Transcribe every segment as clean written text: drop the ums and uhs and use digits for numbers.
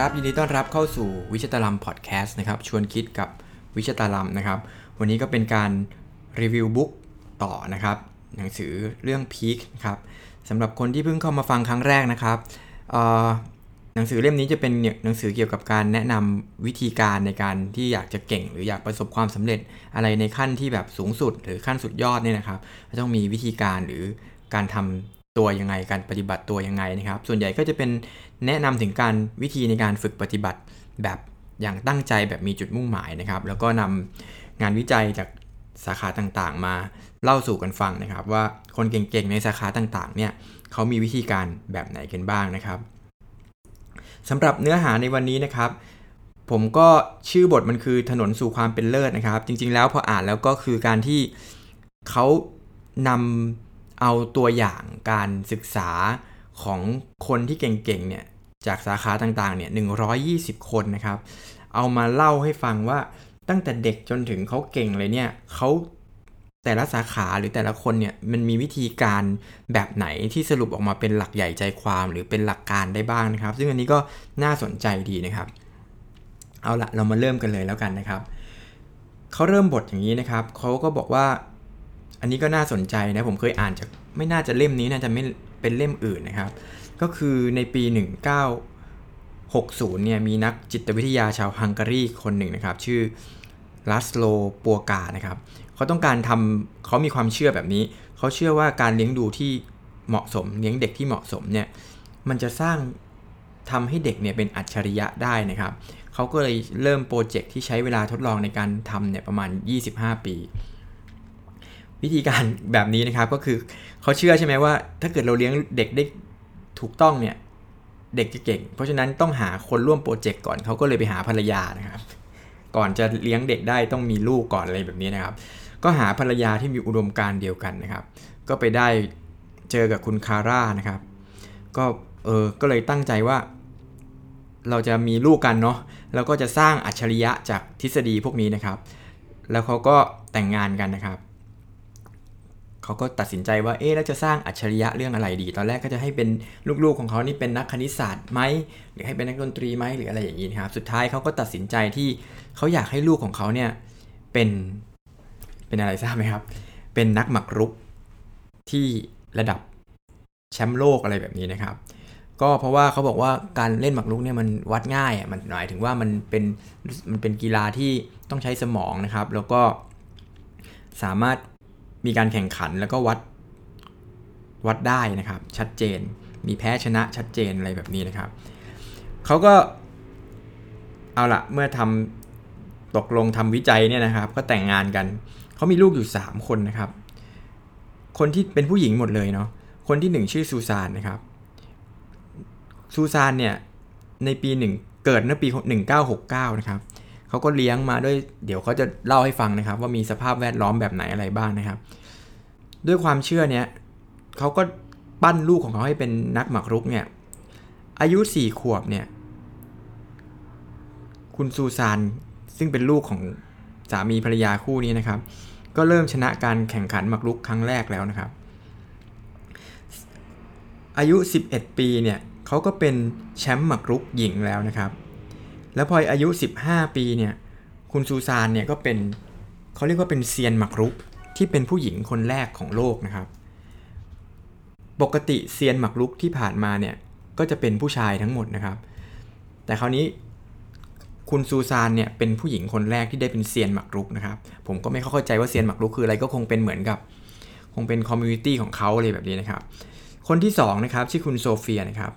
ครับยินดีต้อนรับเข้าสู่วิชตาลัมพอดแคสต์นะครับชวนคิดกับวิชตาลัมนะครับวันนี้ก็เป็นการรีวิวบุ๊กต่อนะครับหนังสือเรื่องพีคครับสำหรับคนที่เพิ่งเข้ามาฟังครั้งแรกนะครับหนังสือเล่มนี้จะเป็นหนังสือเกี่ยวกับการแนะนำวิธีการในการที่อยากจะเก่งหรืออยากประสบความสำเร็จอะไรในขั้นที่แบบสูงสุดหรือขั้นสุดยอดเนี่ยนะครับต้องมีวิธีการหรือการทำตัวยังไงการปฏิบัติตัวยังไงนะครับส่วนใหญ่ก็จะเป็นแนะนำถึงการวิธีในการฝึกปฏิบัติแบบอย่างตั้งใจแบบมีจุดมุ่งหมายนะครับแล้วก็นำงานวิจัยจากสาขาต่างๆมาเล่าสู่กันฟังนะครับว่าคนเก่งๆในสาขาต่างๆเนี่ยเขามีวิธีการแบบไหนกันบ้างนะครับสำหรับเนื้อหาในวันนี้นะครับผมก็ชื่อบทมันคือถนนสู่ความเป็นเลิศนะครับจริงๆแล้วพออ่านแล้วก็คือการที่เขานำเอาตัวอย่างการศึกษาของคนที่เก่งๆเนี่ยจากสาขาต่างๆเนี่ย120คนนะครับเอามาเล่าให้ฟังว่าตั้งแต่เด็กจนถึงเขาเก่งเลยเนี่ยเขาแต่ละสาขาหรือแต่ละคนเนี่ยมันมีวิธีการแบบไหนที่สรุปออกมาเป็นหลักใหญ่ใจความหรือเป็นหลักการได้บ้างนะครับซึ่งอันนี้ก็น่าสนใจดีนะครับเอาละเรามาเริ่มกันเลยแล้วกันนะครับเขาเริ่มบทอย่างนี้นะครับเขาก็บอกว่าอันนี้ก็น่าสนใจนะผมเคยอ่านจากไม่น่าจะเล่มนี้น่าจะไม่เป็นเล่มอื่นนะครับก็คือในปี1960เนี่ยมีนักจิตวิทยาชาวฮังการีคนหนึ่งนะครับชื่อลัสโลปัวกานะครับเขาต้องการทำเขามีความเชื่อแบบนี้เขาเชื่อว่าการเลี้ยงดูที่เหมาะสมเลี้ยงเด็กที่เหมาะสมเนี่ยมันจะสร้างทำให้เด็กเนี่ยเป็นอัจฉริยะได้นะครับเขาก็เลยเริ่มโปรเจกต์ที่ใช้เวลาทดลองในการทำเนี่ยประมาณ25ปีวิธีการแบบนี้นะครับก็คือเขาเชื่อใช่ไหมว่าถ้าเกิดเราเลี้ยงเด็กได้ถูกต้องเนี่ยเด็กจะเก่งเพราะฉะนั้นต้องหาคนร่วมโปรเจกต์ก่อนเขาก็เลยไปหาภรรยานะครับก่อนจะเลี้ยงเด็กได้ต้องมีลูกก่อนอะไรแบบนี้นะครับก็หาภรรยาที่มีอุดมการณ์เดียวกันนะครับก็ไปได้เจอกับคุณคาร่านะครับก็ก็เลยตั้งใจว่าเราจะมีลูกกันเนาะแล้วก็จะสร้างอัจฉริยะจากทฤษฎีพวกนี้นะครับแล้วเขาก็แต่งงานกันนะครับเขาก็ตัดสินใจว่าแล้วจะสร้างอัจฉริยะเรื่องอะไรดีตอนแรกก็จะให้เป็นลูกๆของเขานี่เป็นนักคณิตศาสตร์ไหมหรือให้เป็นนักดนตรีไหมหรืออะไรอย่างนี้นะครับสุดท้ายเขาก็ตัดสินใจที่เขาอยากให้ลูกของเขาเนี่ยเป็นอะไรทราบไหมครับเป็นนักหมากรุกที่ระดับแชมป์โลกอะไรแบบนี้นะครับก็เพราะว่าเขาบอกว่าการเล่นหมากรุกเนี่ยมันวัดง่ายมันหมายถึงว่ามันเป็นกีฬาที่ต้องใช้สมองนะครับแล้วก็สามารถมีการแข่งขันแล้วก็วัดได้นะครับชัดเจนมีแพ้ชนะชัดเจนอะไรแบบนี้นะครับเขาก็เอาละเมื่อทำตกลงทำวิจัยเนี่ยนะครับก็แต่งงานกันเขามีลูกอยู่3คนนะครับคนที่เป็นผู้หญิงหมดเลยเนาะคนที่1ชื่อซูซานนะครับซูซานเนี่ยในปี1เกิดในปี1969นะครับเขาก็เลี้ยงมาด้วยเดี๋ยวเขาจะเล่าให้ฟังนะครับว่ามีสภาพแวดล้อมแบบไหนอะไรบ้างนะครับด้วยความเชื่อเนี่ยเขาก็ปั้นลูกของเขาให้เป็นนักหมากรุกเนี่ยอายุ4ขวบเนี่ยคุณซูซานซึ่งเป็นลูกของสามีภรรยาคู่นี้นะครับก็เริ่มชนะการแข่งขันหมากรุกครั้งแรกแล้วนะครับอายุ11ปีเนี่ยเขาก็เป็นแชมป์หมากรุกหญิงแล้วนะครับแล้วพออายุ15ปีเนี่ยคุณซูซานเนี่ยก็เป็นเขาเรียกว่าเป็นเซียนหมากรุกที่เป็นผู้หญิงคนแรกของโลกนะครับปกติเซียนหมากรุกที่ผ่านมาเนี่ยก็จะเป็นผู้ชายทั้งหมดนะครับแต่คราวนี้คุณซูซานเนี่ยเป็นผู้หญิงคนแรกที่ได้เป็นเซียนหมากรุกนะครับผมก็ไม่เข้าใจว่าเซียนหมากรุกคืออะไรก็คงเป็นเหมือนกับคงเป็นคอมมูนิตี้ของเขาอะไรแบบนี้นะครับคนที่2นะครับชื่อคุณโซเฟียนะครับ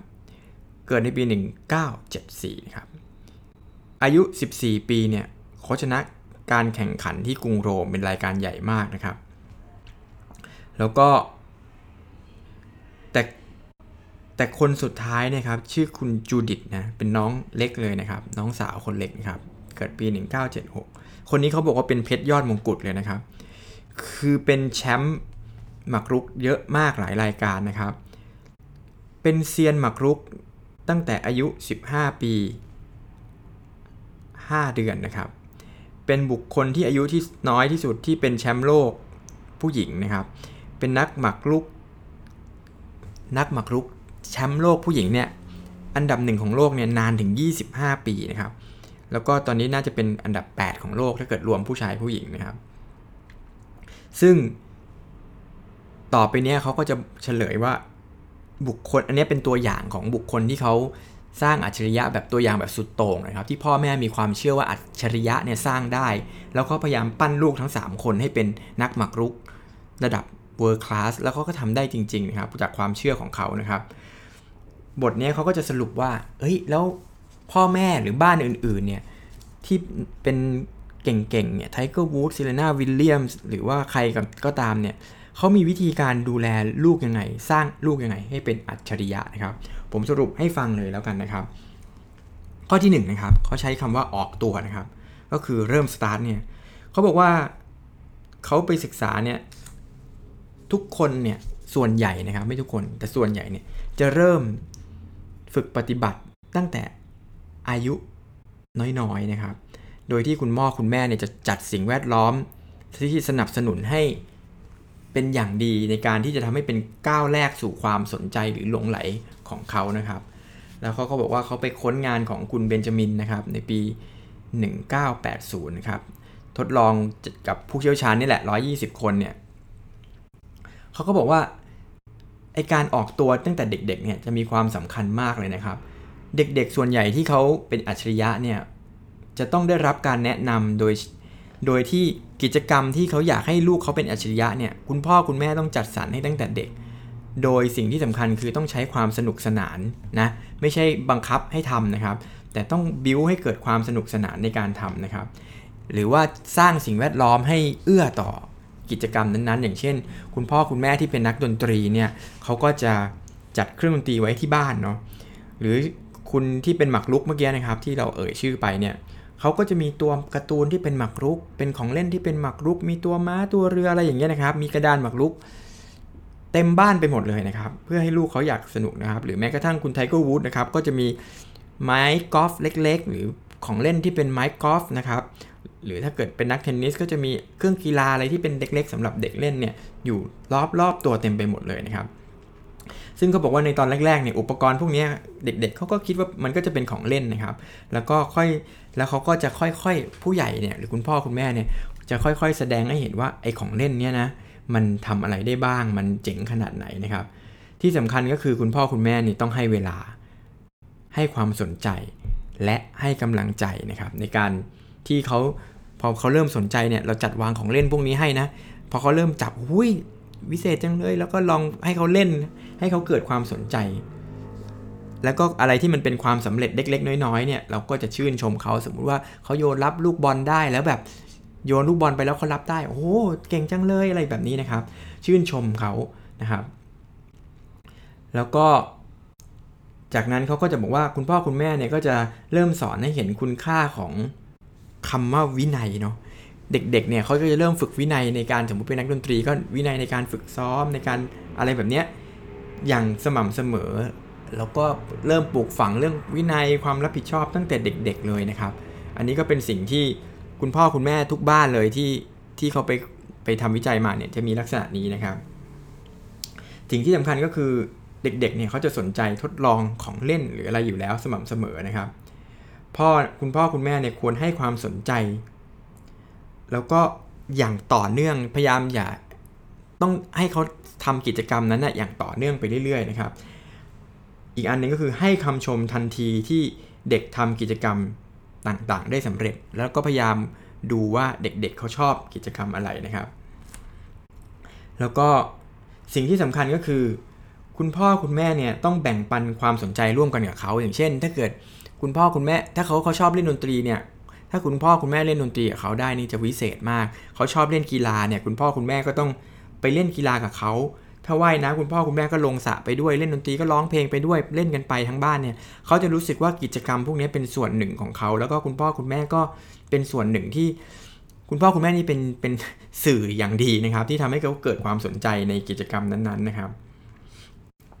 เกิดในปี1974นะครับอายุ14ปีเนี่ยเขาชนะการแข่งขันที่กรุงโรมเป็นรายการใหญ่มากนะครับแล้วก็แต่คนสุดท้ายนะครับชื่อคุณจูดิตนะเป็นน้องเล็กเลยนะครับน้องสาวคนเล็กนะครับเกิดปี1976คนนี้เขาบอกว่าเป็นเพชรยอดมงกุฎเลยนะครับคือเป็นแชมป์หมากรุกเยอะมากหลายรายการนะครับเป็นเซียนหมากรุกตั้งแต่อายุ15ปี5เดือนนะครับเป็นบุคคลที่อายุที่น้อยที่สุดที่เป็นแชมป์โลกผู้หญิงนะครับเป็นนักหมากรุกแชมป์โลกผู้หญิงเนี่ย อันดับ1ของโลกเนี่ยนานถึง25ปีนะครับแล้วก็ตอนนี้น่าจะเป็นอันดับ8ของโลกถ้าเกิดรวมผู้ชายผู้หญิงนะครับซึ่งต่อไปนี้เขาก็จะเฉลยว่าบุคคลอันนี้เป็นตัวอย่างของบุคคลที่เขาสร้างอัจฉริยะแบบตัวอย่างแบบสุดโต่งนะครับที่พ่อแม่มีความเชื่อว่าอัจฉริยะเนี่ยสร้างได้แล้วก็พยายามปั้นลูกทั้ง3คนให้เป็นนักหมากรุกระดับ World Class แล้วเขาก็ทำได้จริงๆนะครับจากความเชื่อของเขานะครับบทนี้เขาก็จะสรุปว่าเฮ้ยแล้วพ่อแม่หรือบ้านอื่นๆเนี่ยที่เป็นเก่งๆเนี่ยไทเกอร์วูดส์เซเรน่าวิลเลียมส์หรือว่าใครก็ตามเนี่ยเขามีวิธีการดูแลลูกยังไงสร้างลูกยังไงให้เป็นอัจฉริยะนะครับผมสรุปให้ฟังเลยแล้วกันนะครับข้อที่1นะครับเขาใช้คำว่าออกตัวนะครับก็คือเริ่มสตาร์ทเนี่ยเขาบอกว่าเขาไปศึกษาเนี่ยทุกคนเนี่ยส่วนใหญ่นะครับไม่ทุกคนแต่ส่วนใหญ่เนี่ยจะเริ่มฝึกปฏิบัติตั้งแต่อายุน้อยๆนะครับโดยที่คุณพ่อคุณแม่เนี่ยจะจัดสิ่งแวดล้อมที่สนับสนุนให้เป็นอย่างดีในการที่จะทำให้เป็นก้าวแรกสู่ความสนใจหรือหลงใหลของเขานะครับแล้วเขาบอกว่าเขาไปค้นงานของคุณเบนจามินนะครับในปี1980นะครับทดลองกับผู้เชี่ยวชาญนี่แหละ120คนเนี่ยเขาก็บอกว่าไอ้การออกตัวตั้งแต่เด็กๆเนี่ยจะมีความสำคัญมากเลยนะครับเด็กๆส่วนใหญ่ที่เขาเป็นอัจฉริยะเนี่ยจะต้องได้รับการแนะนำโดยที่กิจกรรมที่เขาอยากให้ลูกเขาเป็นอัจฉริยะเนี่ยคุณพ่อคุณแม่ต้องจัดสรรให้ตั้งแต่เด็กโดยสิ่งที่สำคัญคือต้องใช้ความสนุกสนานนะไม่ใช่บังคับให้ทำนะครับแต่ต้องบิวให้เกิดความสนุกสนานในการทำนะครับหรือว่าสร้างสิ่งแวดล้อมให้เอื้อต่อกิจกรรมนั้นๆอย่างเช่นคุณพ่อคุณแม่ที่เป็นนักดนตรีเนี่ยเขาก็จะจัดเครื่องดนตรีไว้ที่บ้านเนาะหรือคุณที่เป็นหมากรุกเมื่อกี้นะครับที่เราเอ่ยชื่อไปเนี่ยเขาก็จะมีตัวการ์ตูนที่เป็นหมากรุกเป็นของเล่นที่เป็นหมากรุกมีตัวม้าตัวเรืออะไรอย่างเงี้ยนะครับมีกระดานหมากรุกเต็มบ้านไปหมดเลยนะครับเพื่อให้ลูกเขาอยากสนุกนะครับหรือแม้กระทั่งคุณไทเกอร์วูดนะครับก็จะมีไม้กอล์ฟเล็กๆหรือของเล่นที่เป็นไม้กอล์ฟนะครับหรือถ้าเกิดเป็นนักเทนนิสก็จะมีเครื่องกีฬาอะไรที่เป็นเล็กๆสำหรับเด็กเล่นเนี่ยอยู่รอบๆตัวเต็มไปหมดเลยนะครับซึ่งเขาบอกว่าในตอนแรกๆเนี่ยอุปกรณ์พวกนี้เด็กๆเขาก็คิดว่ามันก็จะเป็นของเล่นนะครับแล้วเขาก็จะค่อยๆผู้ใหญ่เนี่ยหรือคุณพ่อคุณแม่เนี่ยจะค่อยๆแสดงให้เห็นว่าไอ้ของเล่นเนี่ยนะมันทำอะไรได้บ้างมันเจ๋งขนาดไหนนะครับที่สำคัญก็คือคุณพ่อคุณแม่นี่ต้องให้เวลาให้ความสนใจและให้กำลังใจนะครับในการที่เขาพอเขาเริ่มสนใจเนี่ยเราจัดวางของเล่นพวกนี้ให้นะพอเขาเริ่มจับหุ้ยวิเศษจังเลยแล้วก็ลองให้เขาเล่นให้เขาเกิดความสนใจแล้วก็อะไรที่มันเป็นความสำเร็จเล็กๆน้อยๆเนี่ยเราก็จะชื่นชมเขาสมมุติว่าเขาโยนรับลูกบอลได้แล้วแบบโยนลูกบอลไปแล้วเขารับได้โอ้เก่งจังเลยอะไรแบบนี้นะครับชื่นชมเขานะครับแล้วก็จากนั้นเขาก็จะบอกว่าคุณพ่อคุณแม่เนี่ยก็จะเริ่มสอนให้เห็นคุณค่าของคำว่าวินัยเนาะเด็กๆเนี่ยเขาก็จะเริ่มฝึกวินัยในการสมมติเป็นนักดนตรีก็วินัยในการฝึกซ้อมในการอะไรแบบเนี้ยอย่างสม่ำเสมอแล้วก็เริ่มปลูกฝังเรื่องวินัยความรับผิดชอบตั้งแต่เด็กๆเลยนะครับอันนี้ก็เป็นสิ่งที่คุณพ่อคุณแม่ทุกบ้านเลยที่เขาไปทำวิจัยมาเนี่ยจะมีลักษณะนี้นะครับสิ่งที่สำคัญก็คือเด็กๆเนี่ยเขาจะสนใจทดลองของเล่นหรืออะไรอยู่แล้วสม่ำเสมอนะครับคุณพ่อคุณแม่เนี่ยควรให้ความสนใจแล้วก็อย่างต่อเนื่องพยายามอย่าต้องให้เขาทำกิจกรรมนั้นนะอย่างต่อเนื่องไปเรื่อยๆนะครับอีกอันนึงก็คือให้คำชมทันทีที่เด็กทำกิจกรรมต่างๆได้สำเร็จแล้วก็พยายามดูว่าเด็กๆเขาชอบกิจกรรมอะไรนะครับแล้วก็สิ่งที่สำคัญก็คือคุณพ่อคุณแม่เนี่ยต้องแบ่งปันความสนใจร่วมกันกับเขาอย่างเช่นถ้าเกิดคุณพ่อคุณแม่ถ้าเขาชอบเล่นดนตรีเนี่ยถ้าคุณพ่อคุณแม่เล่นดนตรีกับเขาได้นี่จะวิเศษมากเขาชอบเล่นกีฬาเนี่ยคุณพ่อคุณแม่ก็ต้องไปเล่นกีฬากับเขาถ้าว่ายน้ำคุณพ่อคุณแม่ก็ลงสระไปด้วยเล่นดนตรีก็ร้องเพลงไปด้วยเล่นกันไปทั้งบ้านเนี่ยเขาจะรู้สึกว่ากิจกรรมพวกนี้เป็นส่วนหนึ่งของเขาแล้วก็คุณพ่อคุณแม่ก็เป็นส่วนหนึ่งที่คุณพ่อคุณแม่นี่เป็นสื่ออย่างดีนะครับที่ทำให้เขาเกิดความสนใจในกิจกรรมนั้นๆนะครับ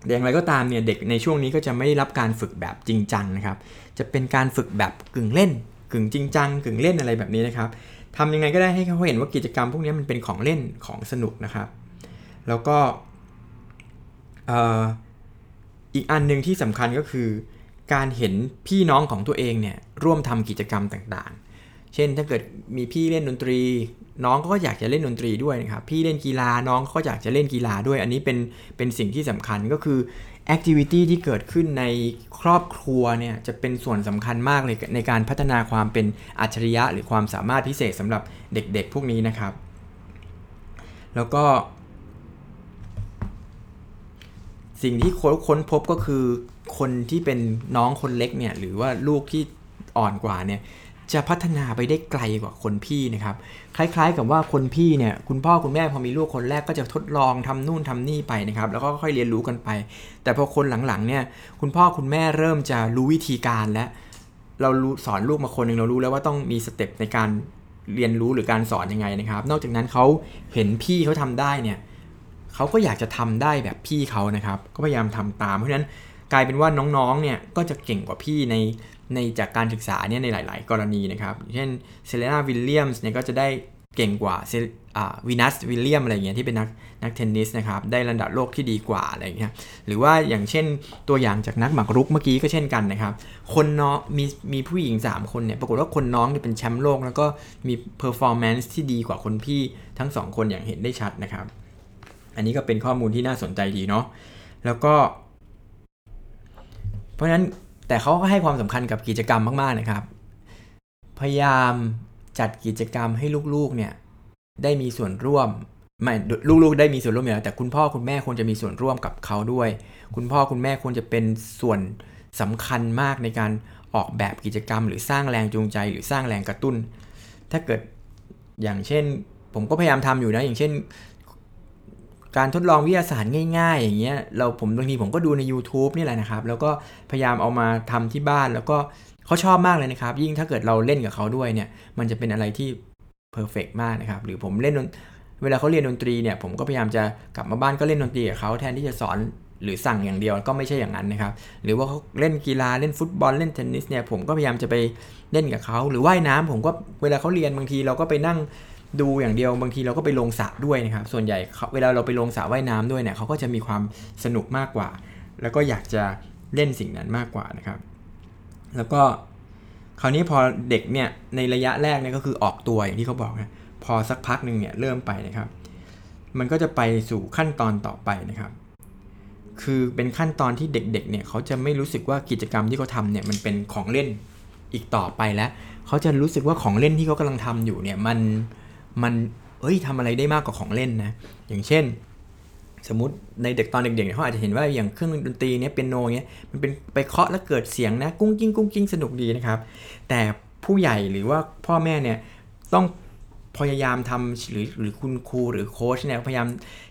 อย่างไรก็ตามเนี่ยเด็กในช่วงนี้ก็จะไม่ได้รับการฝึกแบบจริงจังนะครับจะเป็นการฝึกแบบกึ่งเล่นกึ่งจริงจังกึ่งเล่นอะไรแบบนี้นะครับทำยังไงก็ได้ให้เขาเห็นว่ากิจกรรมพวกนี้มันเป็นของเล่นของสนุกนะครับแล้วก็อีกอันนึงที่สำคัญก็คือ การเห็นพี่น้องของตัวเองเนี่ยร่วมทำกิจกรรมต่างๆเช่นถ้าเกิดมีพี่เล่นดนตรีน้องก็อยากจะเล่นดนตรีด้วยนะครับพี่เล่นกีฬาน้องก็อยากจะเล่นกีฬาด้วยอันนี้เป็นสิ่งที่สำคัญก็คือแอคทิวิตี้ที่เกิดขึ้นในครอบครัวเนี่ยจะเป็นส่วนสำคัญมากเลยในการพัฒนาความเป็นอัจฉริยะหรือความสามารถพิเศษสำหรับเด็กๆพวกนี้นะครับแล้วก็สิ่งที่ค้นพบก็คือคนที่เป็นน้องคนเล็กเนี่ยหรือว่าลูกที่อ่อนกว่าเนี่ยจะพัฒนาไปได้ไกลกว่าคนพี่นะครับคล้ายๆกับว่าคนพี่เนี่ยคุณพ่อคุณแม่พอมีลูกคนแรกก็จะทดลองทำนู่นทำนี่ไปนะครับแล้วก็ค่อยเรียนรู้กันไปแต่พอคนหลังๆเนี่ยคุณพ่อคุณแม่เริ่มจะรู้วิธีการแล้วเราสอนลูกมาคนนึงเรารู้แล้วว่าต้องมีสเต็ปในการเรียนรู้หรือการสอนยังไงนะครับนอกจากนั้นเขาเห็นพี่เขาทำได้เนี่ยเขาก็อยากจะทำได้แบบพี่เขานะครับก็พยายามทำตามเพราะฉะนั้นกลายเป็นว่าน้องๆเนี่ยก็จะเก่งกว่าพี่ในจากการศึกษาเนี่ยในหลายๆกรณีนะครับเช่นเซเรน่าวิลเลียมส์เนี่ยก็จะได้เก่งกว่าวีนัสวิลเลียมอะไรอย่างเงี้ยที่เป็นนักเทนนิสนะครับได้ระดับโลกที่ดีกว่าอะไรอย่างเงี้ยหรือว่าอย่างเช่นตัวอย่างจากนักหมากรุกเมื่อกี้ก็เช่นกันนะครับคนน้องมีผู้หญิง3คนเนี่ยปรากฏว่าคนน้องเนี่ยเป็นแชมป์โลกแล้วก็มีเพอร์ฟอร์แมนซ์ที่ดีกว่าคนพี่ทั้ง2คนอย่างเห็นได้ชัดนะครับอันนี้ก็เป็นข้อมูลที่น่าสนใจดีเนาะแล้วก็เพราะฉะนั้นแต่เขาก็ให้ความสำคัญกับกิจกรรมมากๆนะครับพยายามจัดกิจกรรมให้ลูกๆเนี่ยได้มีส่วนร่วมไม่ลูกๆได้มีส่วนร่วมอยู่แล้วแต่คุณพ่อคุณแม่ควรจะมีส่วนร่วมกับเขาด้วยคุณพ่อคุณแม่ควรจะเป็นส่วนสำคัญมากในการออกแบบกิจกรรมหรือสร้างแรงจูงใจหรือสร้างแรงกระตุ้นถ้าเกิดอย่างเช่นผมก็พยายามทำอยู่นะอย่างเช่นการทดลองวิทยาศาสตร์ง่ายๆอย่างเงี้ยผมบางทีผมก็ดูใน YouTube นี่แหละนะครับแล้วก็พยายามเอามาทำที่บ้านแล้วก็เขาชอบมากเลยนะครับยิ่งถ้าเกิดเราเล่นกับเขาด้วยเนี่ยมันจะเป็นอะไรที่เพอร์เฟกต์มากนะครับหรือผมเล่นเวลาเขาเรียนดนตรีเนี่ยผมก็พยายามจะกลับมาบ้านก็เล่นดนตรีกับเขาแทนที่จะสอนหรือสั่งอย่างเดียวก็ไม่ใช่อย่างนั้นนะครับหรือว่าเขาเล่นกีฬาเล่นฟุตบอลเล่นเทนนิสเนี่ยผมก็พยายามจะไปเล่นกับเขาหรือว่ายน้ำผมก็เวลาเขาเรียนบางทีเราก็ไปนั่งดูอย่างเดียวบางทีเราก็ไปลงสระด้วยนะครับส่วนใหญ่เวลาเราไปลงสระว่ายน้ำด้วยเนี่ยเขาก็จะมีความสนุกมากกว่าแล้วก็อยากจะเล่นสิ่งนั้นมากกว่านะครับแล้วก็คราวนี้พอเด็กเนี่ยในระยะแรกเนี่ยก็คือออกตัวอย่างที่เขาบอกนะพอสักพักนึงเนี่ยเริ่มไปนะครับมันก็จะไปสู่ขั้นตอนต่อไปนะครับคือเป็นขั้นตอนที่เด็กๆเนี่ยเขาจะไม่รู้สึกว่ากิจกรรมที่เขาทำเนี่ยมันเป็นของเล่นอีกต่อไปแล้วเขาจะรู้สึกว่าของเล่นที่เขากำลังทำอยู่เนี่ยมันทำอะไรได้มากกว่าของเล่นนะอย่างเช่นสมมติในเด็กตอนเด็กๆเขาอาจจะเห็นว่าอย่างเครื่องดนตรีเนี้ยเปียโนเนี้ยมันเป็นไปเคาะแล้วเกิดเสียงนะกุ้งกิ้งกุ้งกิ้งสนุกดีนะครับแต่ผู้ใหญ่หรือว่าพ่อแม่เนี่ยต้องพยายามทำหรือคุณครูหรือโค้ชเนี่ยพยายาม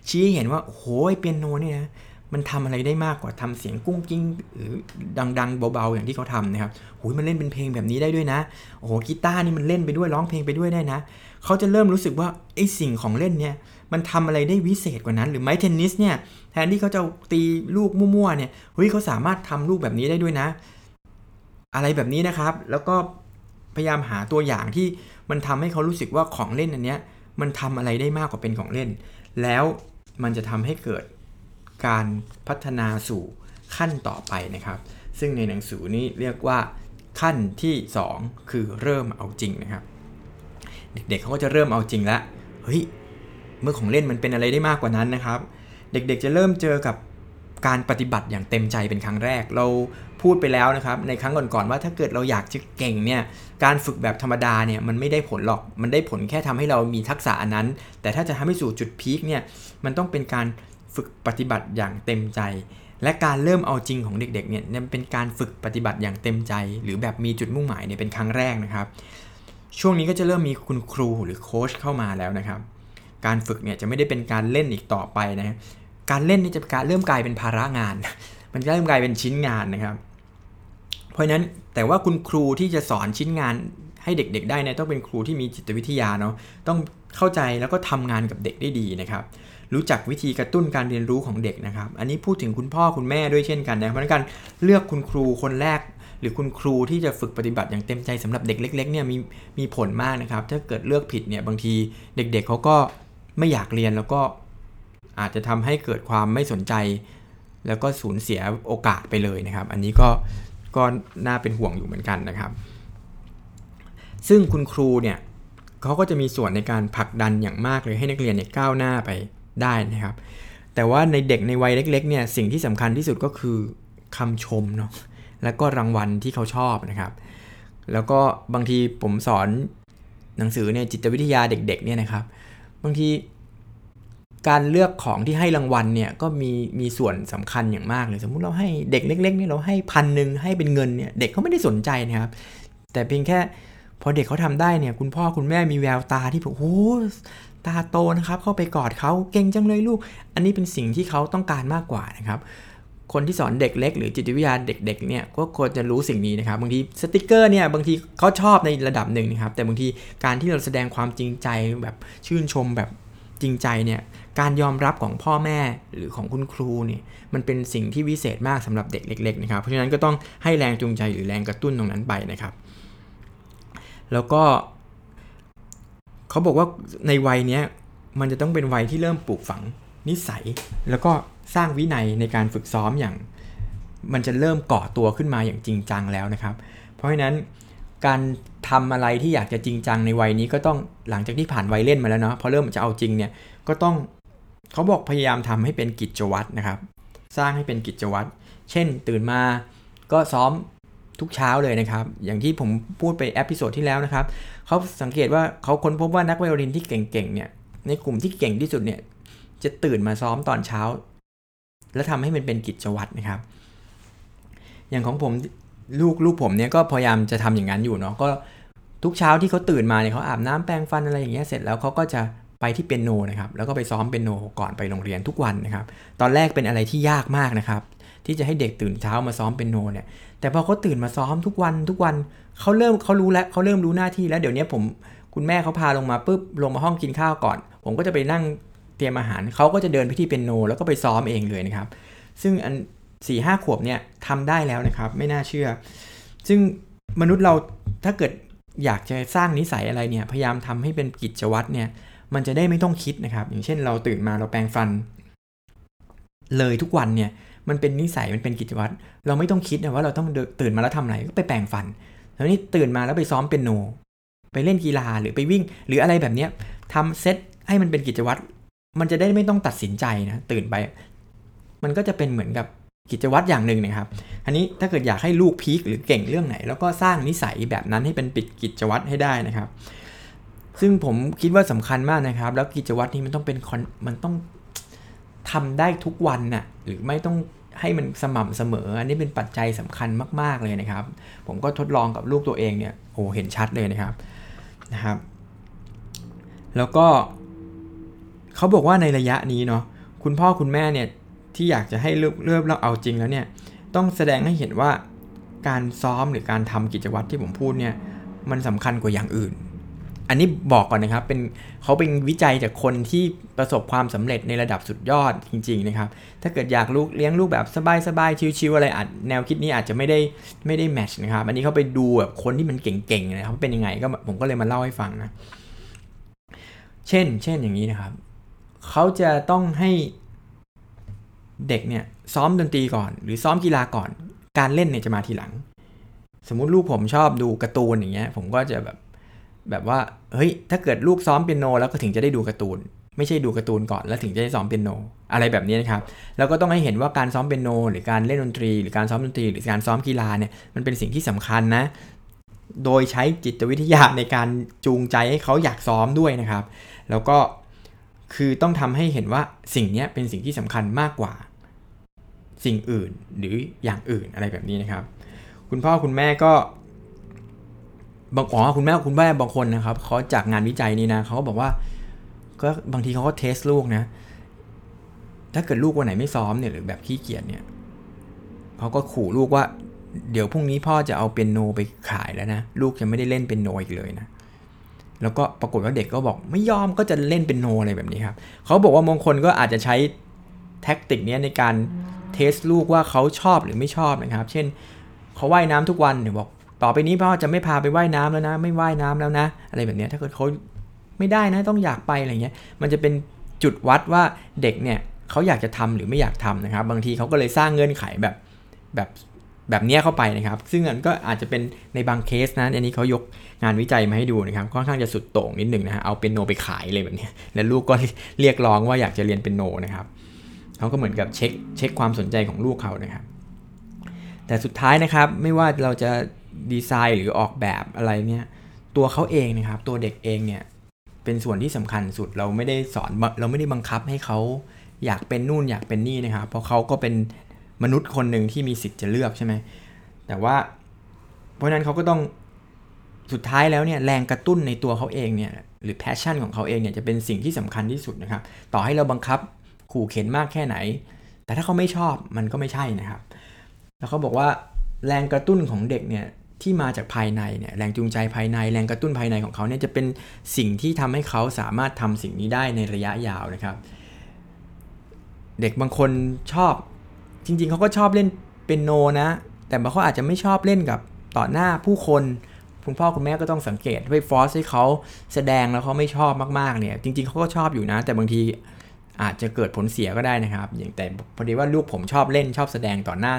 ชี้เห็นว่าโอ้ยเปียโนเนี่ยนะมันทำอะไรได้มากกว่าทำเสียงกุ้งกิ้งหรือดังๆเบาๆอย่างที่เขาทำนะครับโอ้ยมันเล่นเป็นเพลงแบบนี้ได้ด้วยนะโอ้โหกีตาร์นี่มันเล่นไปด้วยร้องเพลงไปด้วยได้นะเขาจะเริ่มรู้สึกว่าไอ้สิ่งของเล่นเนี่ยมันทำอะไรได้วิเศษกว่านั้นหรือไม้เทนนิสเนี่ยแทนที่เขาจะตีลูกมั่วๆเนี่ยเฮ้ยเขาสามารถทำลูกแบบนี้ได้ด้วยนะอะไรแบบนี้นะครับแล้วก็พยายามหาตัวอย่างที่มันทำให้เขารู้สึกว่าของเล่นอันเนี้ยมันทำอะไรได้มากกว่าเป็นของเล่นแล้วมันจะทำให้เกิดการพัฒนาสู่ขั้นต่อไปนะครับซึ่งในหนังสือนี้เรียกว่าขั้นที่2คือเริ่มเอาจริงนะครับเด็กๆเขาก็จะเริ่มเอาจริงแล้วเฮ้ยเมื่อของเล่นมันเป็นอะไรได้มากกว่านั้นนะครับเด็กๆจะเริ่มเจอกับการปฏิบัติอย่างเต็มใจเป็นครั้งแรกเราพูดไปแล้วนะครับในครั้งก่อนๆว่าถ้าเกิดเราอยากจะเก่งเนี่ยการฝึกแบบธรรมดาเนี่ยมันไม่ได้ผลหรอกมันได้ผลแค่ทำให้เรามีทักษะอันนั้นแต่ถ้าจะทำให้สู่จุดพีคเนี่ยมันต้องเป็นการฝึกปฏิบัติอย่างเต็มใจและการเริ่มเอาจริงของเด็กๆเนี่ยเป็นการฝึกปฏิบัติอย่างเต็มใจหรือแบบมีจุดมุ่งหมายเนี่ยเป็นครั้งแรกนะครับช่วงนี้ก็จะเริ่มมีคุณครูหรือโค้ชเข้ามาแล้วนะครับการฝึกเนี่ยจะไม่ได้เป็นการเล่นอีกต่อไปนะการเล่นนี่จะเริ่มกลายเป็นภาระงานมันจะเริ่มกลายเป็นชิ้นงานนะครับเพราะฉะนั้นแต่ว่าคุณครูที่จะสอนชิ้นงานให้เด็กๆได้เนี่ยต้องเป็นครูที่มีจิตวิทยาเนาะต้องเข้าใจแล้วก็ทำงานกับเด็กได้ดีนะครับรู้จักวิธีกระตุ้นการเรียนรู้ของเด็กนะครับอันนี้พูดถึงคุณพ่อคุณแม่ด้วยเช่นกันนะเพราะฉะนั้นการเลือกคุณครูคนแรกหรือคุณครูที่จะฝึกปฏิบัติอย่างเต็มใจสำหรับเด็กเล็กๆเนี่ยมีผลมากนะครับถ้าเกิดเลือกผิดเนี่ยบางทีเด็กๆเขาก็ไม่อยากเรียนแล้วก็อาจจะทำให้เกิดความไม่สนใจแล้วก็สูญเสียโอกาสไปเลยนะครับอันนี้ก็ ก็น่าเป็นห่วงอยู่เหมือนกันนะครับซึ่งคุณครูเนี่ยเขาก็จะมีส่วนในการผลักดันอย่างมากเลยให้นักเรียนเนี่ยก้าวหน้าไปได้นะครับแต่ว่าในเด็กในวัยเล็กๆเนี่ยสิ่งที่สำคัญที่สุดก็คือคำชมเนาะแล้วก็รางวัลที่เขาชอบนะครับแล้วก็บางทีผมสอนหนังสือเนี่ยจิตวิทยาเด็กๆเนี่ยนะครับบางทีการเลือกของที่ให้รางวัลเนี่ยก็มีส่วนสำคัญอย่างมากเลยสมมุติเราให้เด็กเล็กๆเนี่ยเราให้ 1,000 ให้เป็นเงินเนี่ยเด็กเขาไม่ได้สนใจนะครับแต่เพียงแค่พอเด็กเขาทำได้เนี่ยคุณพ่อคุณแม่มีแววตาที่แบบโอ้ตาโตนะครับเข้าไปกอดเขาเก่งจังเลยลูกอันนี้เป็นสิ่งที่เขาต้องการมากกว่านะครับคนที่สอนเด็กเล็กหรือจิตวิทยาเด็กๆเนี่ยก็ควรจะรู้สิ่งนี้นะครับบางทีสติกเกอร์เนี่ยบางทีเขาชอบในระดับหนึ่งนะครับแต่บางทีการที่เราแสดงความจริงใจแบบชื่นชมแบบจริงใจเนี่ยการยอมรับของพ่อแม่หรือของคุณครูเนี่ยมันเป็นสิ่งที่วิเศษมากสำหรับเด็กเล็กๆนะครับเพราะฉะนั้นก็ต้องให้แรงจูงใจหรือแรงกระตุ้นตรงนั้นไปนะครับแล้วก็เขาบอกว่าในวัยนี้มันจะต้องเป็นวัยที่เริ่มปลูกฝังนิสัยแล้วก็สร้างวินัยในการฝึกซ้อมอย่างมันจะเริ่มก่อตัวขึ้นมาอย่างจริงจังแล้วนะครับเพราะฉะนั้นการทำอะไรที่อยากจะจริงจังในวัยนี้ก็ต้องหลังจากที่ผ่านวัยเล่นมาแล้วเนาะพอเริ่มจะเอาจริงเนี่ยก็ต้องเขาบอกพยายามทำให้เป็นกิจวัตรนะครับสร้างให้เป็นกิจวัตรเช่นตื่นมาก็ซ้อมทุกเช้าเลยนะครับอย่างที่ผมพูดไปเอพิโซดที่แล้วนะครับเขาสังเกตว่าเขาค้นพบว่านักไวโอลินที่เก่งๆเนี่ยในกลุ่มที่เก่งที่สุดเนี่ยจะตื่นมาซ้อมตอนเช้าแล้วทำให้มันเป็นกิจวัตรนะครับอย่างของผมลูกผมเนี่ยก็พยายามจะทำอย่างนั้นอยู่เนาะก็ทุกเช้าที่เขาตื่นมาเนี่ยเขาอาบน้ำแปรงฟันอะไรอย่างเงี้ยเสร็จแล้วเขาก็จะไปที่เปียโนนะครับแล้วก็ไปซ้อมเปียโนก่อนไปโรงเรียนทุกวันนะครับตอนแรกเป็นอะไรที่ยากมากนะครับที่จะให้เด็กตื่นเช้ามาซ้อมเปียโนเนี่ยแต่พอเขาตื่นมาซ้อมทุกวันเขาเริ่มรู้หน้าที่แล้วเดี๋ยวนี้คุณแม่เขาพาลงมาปุ๊บลงมาห้องกินข้าวก่อนผมก็จะไปนั่งเตรียมอาหารเขาก็จะเดินไปที่เปียโนแล้วก็ไปซ้อมเองเลยนะครับซึ่งอัน 4-5 ขวบเนี่ยทำได้แล้วนะครับไม่น่าเชื่อซึ่งมนุษย์เราถ้าเกิดอยากจะสร้างนิสัยอะไรเนี่ยพยายามทำให้เป็นกิจวัตรเนี่ยมันจะได้ไม่ต้องคิดนะครับอย่างเช่นเราตื่นมาเราแปรงฟันเลยทุกวันเนี่ยมันเป็นนิสัยมันเป็นกิจวัตรเราไม่ต้องคิดนะว่าเราต้องตื่นมาแล้วทำอะไรก็ไปแปรงฟันแล้วนี่ตื่นมาแล้วไปซ้อมเปียโนไปเล่นกีฬาหรือไปวิ่งหรืออะไรแบบนี้ทำเซตให้มันเป็นกิจวัตรมันจะได้ไม่ต้องตัดสินใจนะตื่นไปมันก็จะเป็นเหมือนกับกิจวัตรอย่างหนึ่งนะครับอันนี้ถ้าเกิดอยากให้ลูกพีคหรือเก่งเรื่องไหนแล้วก็สร้างนิสัยแบบนั้นให้เป็นกิจวัตรให้ได้นะครับซึ่งผมคิดว่าสำคัญมากนะครับแล้วกิจวัตรนี้มันต้องเป็นมันต้องทำได้ทุกวันน่ะหรือไม่ต้องให้มันสม่ำเสมออันนี้เป็นปัจจัยสำคัญมากๆเลยนะครับผมก็ทดลองกับลูกตัวเองเนี่ยโอ้เห็นชัดเลยนะครับแล้วก็เขาบอกว่าในระยะนี้เนาะคุณพ่อคุณแม่เนี่ยที่อยากจะให้เริ่มเอาจริงแล้วเนี่ยต้องแสดงให้เห็นว่าการซ้อมหรือการทำกิจวัตรที่ผมพูดเนี่ยมันสำคัญกว่าอย่างอื่นอันนี้บอกก่อนนะครับเขาเป็นวิจัยจากคนที่ประสบความสำเร็จในระดับสุดยอดจริงๆนะครับถ้าเกิดอยากเลี้ยงลูกแบบสบายๆชิวๆอะไรแนวคิดนี้อาจจะไม่ได้แมทช์นะครับอันนี้เขาไปดูแบบคนที่มันเก่งๆนะครับเป็นยังไงก็ผมก็เลยมาเล่าให้ฟังนะเช่นอย่างนี้นะครับเขาจะต้องให้เด็กเนี่ยซ้อมดนตรีก่อนหรือซ้อมกีฬาก่อนการเล่นเนี่ยจะมาทีหลังสมมุติลูกผมชอบดูการ์ตูนอย่างเงี้ยผมก็จะแบบว่าเฮ้ยถ้าเกิดลูกซ้อมเปียโนแล้วก็ถึงจะได้ดูการ์ตูนไม่ใช่ดูการ์ตูนก่อนแล้วถึงจะได้ซ้อมเปียโนอะไรแบบนี้นะครับแล้วก็ต้องให้เห็นว่าการซ้อมเปียโนหรือการเล่นดนตรีหรือการซ้อมดนตรีหรือการซ้อมกีฬาเนี่ยมันเป็นสิ่งที่สำคัญนะโดยใช้จิตวิทยาในการจูงใจให้เขาอยากซ้อมด้วยนะครับแล้วก็คือต้องทำให้เห็นว่าสิ่งนี้เป็นสิ่งที่สำคัญมากกว่าสิ่งอื่นหรืออย่างอื่นอะไรแบบนี้นะครับคุณพ่อคุณแม่ก็คุณแม่บางคนนะครับเขาจากงานวิจัยนี้นะเขาบอกว่าก็บางทีเขาก็เทสลูกนะถ้าเกิดลูกวันไหนไม่ซ้อมเนี่ยหรือแบบขี้เกียจเนี่ยเขาก็ขู่ลูกว่าเดี๋ยวพรุ่งนี้พ่อจะเอาเปียโนไปขายแล้วนะลูกจะไม่ได้เล่นเปียโนอีกเลยนะแล้วก็ปรากฏว่าเด็กก็บอกไม่ยอมก็จะเล่นเปียโนอะไรแบบนี้ครับเขาบอกว่าบางคนก็อาจจะใช้แท็กติกนี้ในการเทสลูกว่าเขาชอบหรือไม่ชอบนะครับเช่นเขาว่ายน้ำทุกวันเนี่ยบอกต่อไปนี้พ่อจะไม่พาไปว่ายน้ำแล้วนะไม่ว่ายน้ำแล้วนะอะไรแบบนี้ถ้าเกิดเขาไม่ได้นะต้องอยากไปอะไรเงี้ยมันจะเป็นจุดวัดว่าเด็กเนี่ยเขาอยากจะทำหรือไม่อยากทำนะครับบางทีเขาก็เลยสร้างเงื่อนไขแบบ แบบนี้เข้าไปนะครับซึ่งมันก็อาจจะเป็นในบางเคสนะอันนี้เขายกงานวิจัยมาให้ดูนะครับค่อนข้างจะสุดโต่งนิดหนึ่งนะฮะเอาเปียโนไปขายเลยแบบนี้และลูกก็เรียกร้องว่าอยากจะเรียนเปียโนนะครับเขาก็เหมือนกับเช็คความสนใจของลูกเขานะครับแต่สุดท้ายนะครับไม่ว่าเราจะดีไซน์หรือออกแบบอะไรเนี่ยตัวเขาเองนะครับตัวเด็กเองเนี่ยเป็นส่วนที่สำคัญสุดเราไม่ได้สอนเราไม่ได้บังคับให้เขาอยากเป็นนู่นอยากเป็นนี่นะครับเพราะเขาก็เป็นมนุษย์คนหนึ่งที่มีสิทธิ์จะเลือกใช่ไหมแต่ว่าเพราะนั้นเขาก็ต้องสุดท้ายแล้วเนี่ยแรงกระตุ้นในตัวเขาเองเนี่ยหรือแพชชั่นของเขาเองเนี่ยจะเป็นสิ่งที่สำคัญที่สุดนะครับต่อให้เราบังคับขู่เข็นมากแค่ไหนแต่ถ้าเขาไม่ชอบมันก็ไม่ใช่นะครับแล้วเขาบอกว่าแรงกระตุ้นของเด็กเนี่ยที่มาจากภายในเนี่ยแรงจูงใจภายในแรงกระตุ้นภายในของเขาเนี่ยจะเป็นสิ่งที่ทำให้เขาสามารถทำสิ่งนี้ได้ในระยะยาวนะครับเด็กบางคนชอบจริงๆเขาก็ชอบเล่นเปียโนนะแต่บางคนอาจจะไม่ชอบเล่นกับต่อหน้าผู้คนคุณพ่อคุณแม่ก็ต้องสังเกตไปฟอร์สให้เขาแสดงแล้วเขาไม่ชอบมากๆเนี่ยจริงๆเขาก็ชอบอยู่นะแต่บางทีอาจจะเกิดผลเสียก็ได้นะครับอย่างแต่พอดีว่าลูกผมชอบเล่นชอบแสดงต่อหน้า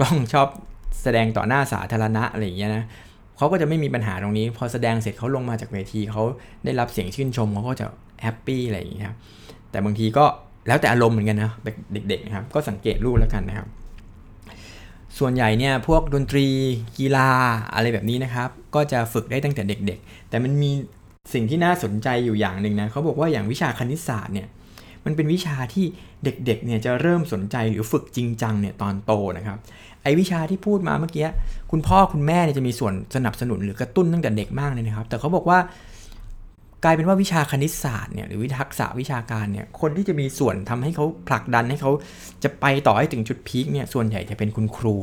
กล้องชอบแสดงต่อหน้าสาธารณะอะไรอย่างเงี้ยนะเขาก็จะไม่มีปัญหาตรงนี้พอแสดงเสร็จเขาลงมาจากเวทีเขาได้รับเสียงชื่นชมเขาก็จะแฮปปี้อะไรอย่างเงี้ยครับแต่บางทีก็แล้วแต่อารมณ์เหมือนกันนะเด็กๆนะครับก็สังเกตลูกแล้วกันนะครับส่วนใหญ่เนี่ยพวกดนตรีกีฬาอะไรแบบนี้นะครับก็จะฝึกได้ตั้งแต่เด็กๆแต่มันมีสิ่งที่น่าสนใจอยู่อย่างนึงนะเขาบอกว่าอย่างวิชาคณิตศาสตร์เนี่ยมันเป็นวิชาที่เด็กๆเนี่ยจะเริ่มสนใจหรือฝึกจริงจังเนี่ยตอนโตนะครับไอ้วิชาที่พูดมาเมื่อกี้คุณพ่อคุณแม่เนี่ยจะมีส่วนสนับสนุนหรือกระตุ้นตั้งแต่เด็กมากเลยนะครับแต่เขาบอกว่ากลายเป็นว่าวิชาคณิตศาสตร์เนี่ยหรือทักษะวิชาการเนี่ยคนที่จะมีส่วนทำให้เขาผลักดันให้เขาจะไปต่อให้ถึงจุดพีคเนี่ยส่วนใหญ่จะเป็นคุณครู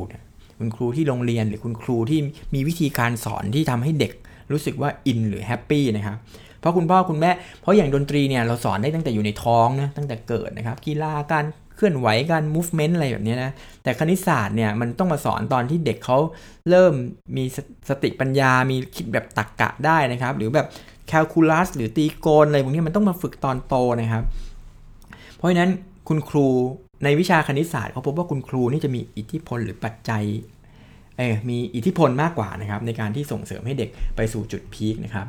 ที่โรงเรียนหรือคุณครูที่มีวิธีการสอนที่ทำให้เด็กรู้สึกว่าอินหรือแฮปปี้นะครับเพราะคุณพ่อคุณแม่เพราะอย่างดนตรีเนี่ยเราสอนได้ตั้งแต่อยู่ในท้องนะตั้งแต่เกิดนะครับกีฬาการเคลื่อนไหวการ movement อะไรแบบนี้นะแต่คณิตศาสตร์เนี่ยมันต้องมาสอนตอนที่เด็กเขาเริ่มมีสติปัญญามีคิดแบบตรรกะได้นะครับหรือแบบแคลคูลัสหรือตรีโกณอะไรพวกนี้มันต้องมาฝึกตอนโตนะครับเพราะฉะนั้นคุณครูในวิชาคณิตศาสตร์เขาพบว่าคุณครูนี่จะมีอิทธิพลหรือปัจจัยมีอิทธิพลมากกว่านะครับในการที่ส่งเสริมให้เด็กไปสู่จุดพีคนะครับ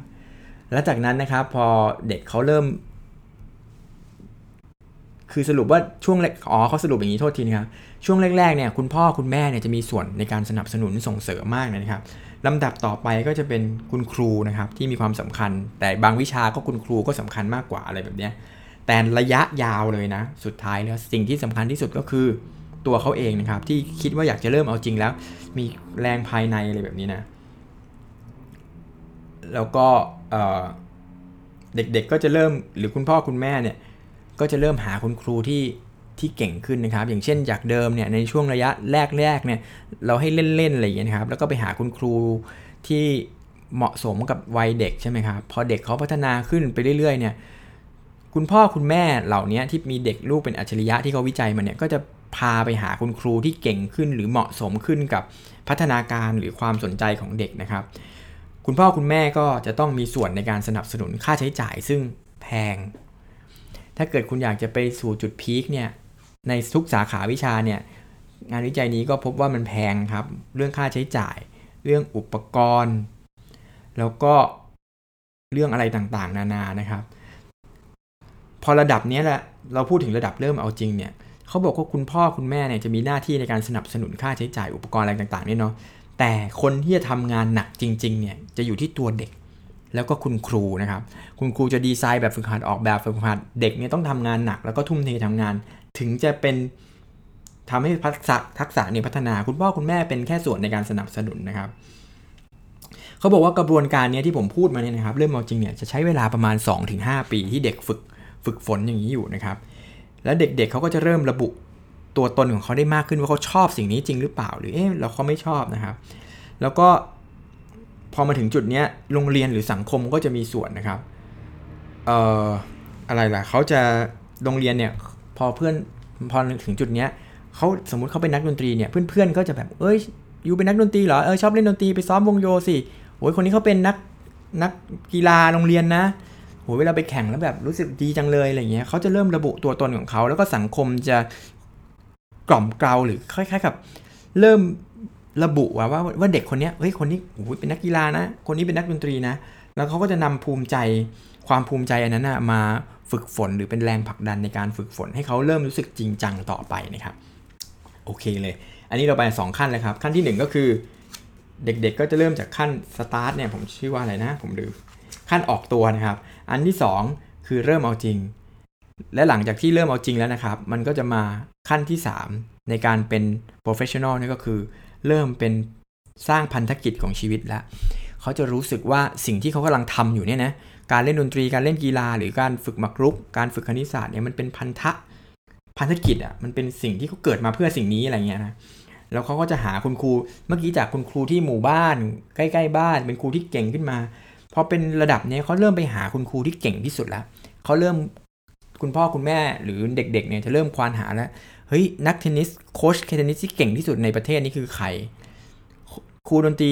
และจากนั้นนะครับพอเด็กเขาเริ่มคือสรุปว่าช่วงแรกเขาสรุปอย่างนี้โทษทีนะครับช่วงแรกๆเนี่ยคุณพ่อคุณแม่เนี่ยจะมีส่วนในการสนับสนุนส่งเสริมมากนะครับลำดับต่อไปก็จะเป็นคุณครูนะครับที่มีความสำคัญแต่บางวิชาก็คุณครูก็สำคัญมากกว่าอะไรแบบนี้แต่ระยะยาวเลยนะสุดท้ายแล้วสิ่งที่สำคัญที่สุดก็คือตัวเขาเองนะครับที่คิดว่าอยากจะเริ่มเอาจริงแล้วมีแรงภายในอะไรแบบนี้นะแล้วก็เด็กๆก็จะเริ่มหรือคุณพ่อคุณแม่เนี่ยก็จะเริ่มหาคุณครูที่เก่งขึ้นนะครับอย่างเช่นจากเดิมเนี่ยในช่วงระยะแรกๆเนี่ยเราให้เล่นๆอะไรอย่างเงี้ยนะครับแล้วก็ไปหาคุณครูที่เหมาะสมกับวัยเด็กใช่ไหมครับพอเด็กเขาพัฒนาขึ้นไปเรื่อยๆเนี่ยคุณพ่อคุณแม่เหล่านี้ที่มีเด็กลูกเป็นอัจฉริยะที่เขาวิจัยมาเนี่ยก็จะพาไปหาคุณครูที่เก่งขึ้นหรือเหมาะสมขึ้นกับพัฒนาการหรือความสนใจของเด็กนะครับคุณพ่อคุณแม่ก็จะต้องมีส่วนในการสนับสนุนค่าใช้จ่ายซึ่งแพงถ้าเกิดคุณอยากจะไปสู่จุดพีคเนี่ยในทุกสาขาวิชาเนี่ยงานวิจัยนี้ก็พบว่ามันแพงครับเรื่องค่าใช้จ่ายเรื่องอุปกรณ์แล้วก็เรื่องอะไรต่างๆนานานะครับพอระดับนี้แหละเราพูดถึงระดับเริ่มเอาจริงเนี่ยเขาบอกว่าคุณพ่อคุณแม่เนี่ยจะมีหน้าที่ในการสนับสนุนค่าใช้จ่ายอุปกรณ์อะไรต่างๆเนี่ยเนาะแต่คนที่จะทำงานหนักจริงๆเนี่ยจะอยู่ที่ตัวเด็กแล้วก็คุณครูนะครับคุณครูจะดีไซน์แบบฝึกหัดออกแบบฝึกหัดเด็กเนี่ยต้องทำงานหนักแล้วก็ทุ่มเททำงานถึงจะเป็นทำให้ทักษะเนี่ยพัฒนาคุณพ่อคุณแม่เป็นแค่ส่วนในการสนับสนุนนะครับเขาบอกว่ากระบวนการเนี้ยที่ผมพูดมาเนี่ยนะครับเริ่มเอาจริงเนี่ยจะใช้เวลาประมาณ 2-5 ปีที่เด็กฝึกฝนอย่างนี้อยู่นะครับแล้วเด็กๆเขาก็จะเริ่มระบุตัวตนของเขาได้มากขึ้นว่าเขาชอบสิ่งนี้จริงหรือเปล่าหรือแล้วเขาไม่ชอบนะครับแล้วก็พอมาถึงจุดนี้โรงเรียนหรือสังคมก็จะมีส่วนนะครับอะไรล่ะเขาจะโรงเรียนเนี่ยพอถึงจุดนี้เขาสมมุติเขาเป็นนักดนตรีเนี่ยเพื่อนๆก็จะแบบเอ้ยอยู่เป็นนักดนตรีเหรอชอบเล่นดนตรีไปซ้อมวงโยสิโหยคนนี้เขาเป็นนักกีฬาโรงเรียนนะโหยเวลาไปแข่งแล้วแบบรู้สึกดีจังเลยอะไรเงี้ยเขาจะเริ่มระบุตัวตนของเขาแล้วก็สังคมจะกล่อมเกลาหรือคล้ายๆกับเริ่ม ระบุว่าเด็กคนนี้เฮ้ยคนนี้โอ้ยเป็นนักกีฬานะคนนี้เป็นนักดนตรีนะแล้วเขาก็จะนำภูมิใจความภูมิใจอันนั้นนะมาฝึกฝนหรือเป็นแรงผลักดันในการฝึกฝนให้เขาเริ่มรู้สึกจริงจังต่อไปนะครับโอเคเลยอันนี้เราไป2ขั้นเลยครับขั้นที่1ก็คือเด็กๆก็จะเริ่มจากขั้นสตาร์ทเนี่ยผมชื่อว่าอะไรนะผมลืมขั้นออกตัวนะครับอันที่2คือเริ่มเอาจริงและหลังจากที่เริ่มเอาจริงแล้วนะครับมันก็จะมาขั้นที่3ในการเป็นโปรเฟชชั่นอลนี่ก็คือเริ่มเป็นสร้างพันธกิจของชีวิตแล้วเขาจะรู้สึกว่าสิ่งที่เขากำลังทำอยู่เนี่ยนะการเล่นดนตรีการเล่นกีฬาหรือการฝึกหมากรุกการฝึกคณิตศาสตร์เนี่ยมันเป็นพันธกิจอ่ะมันเป็นสิ่งที่เขาเกิดมาเพื่อสิ่งนี้อะไรเงี้ยนะแล้วเขาก็จะหาคุณครูเมื่อกี้จากคุณครูที่หมู่บ้านใกล้ๆบ้านเป็นครูที่เก่งขึ้นมาพอเป็นระดับนี้เขาเริ่มไปหาคุณครูที่เก่งที่สุดแล้วเขาเริ่มคุณพ่อคุณแม่หรือเด็กๆเนี่ยจะเริ่มควานหาแล้วเฮ้ยนักเทนนิสโค้ชเทนนิสที่เก่งที่สุดในประเทศนี้คือใครครูดนตรี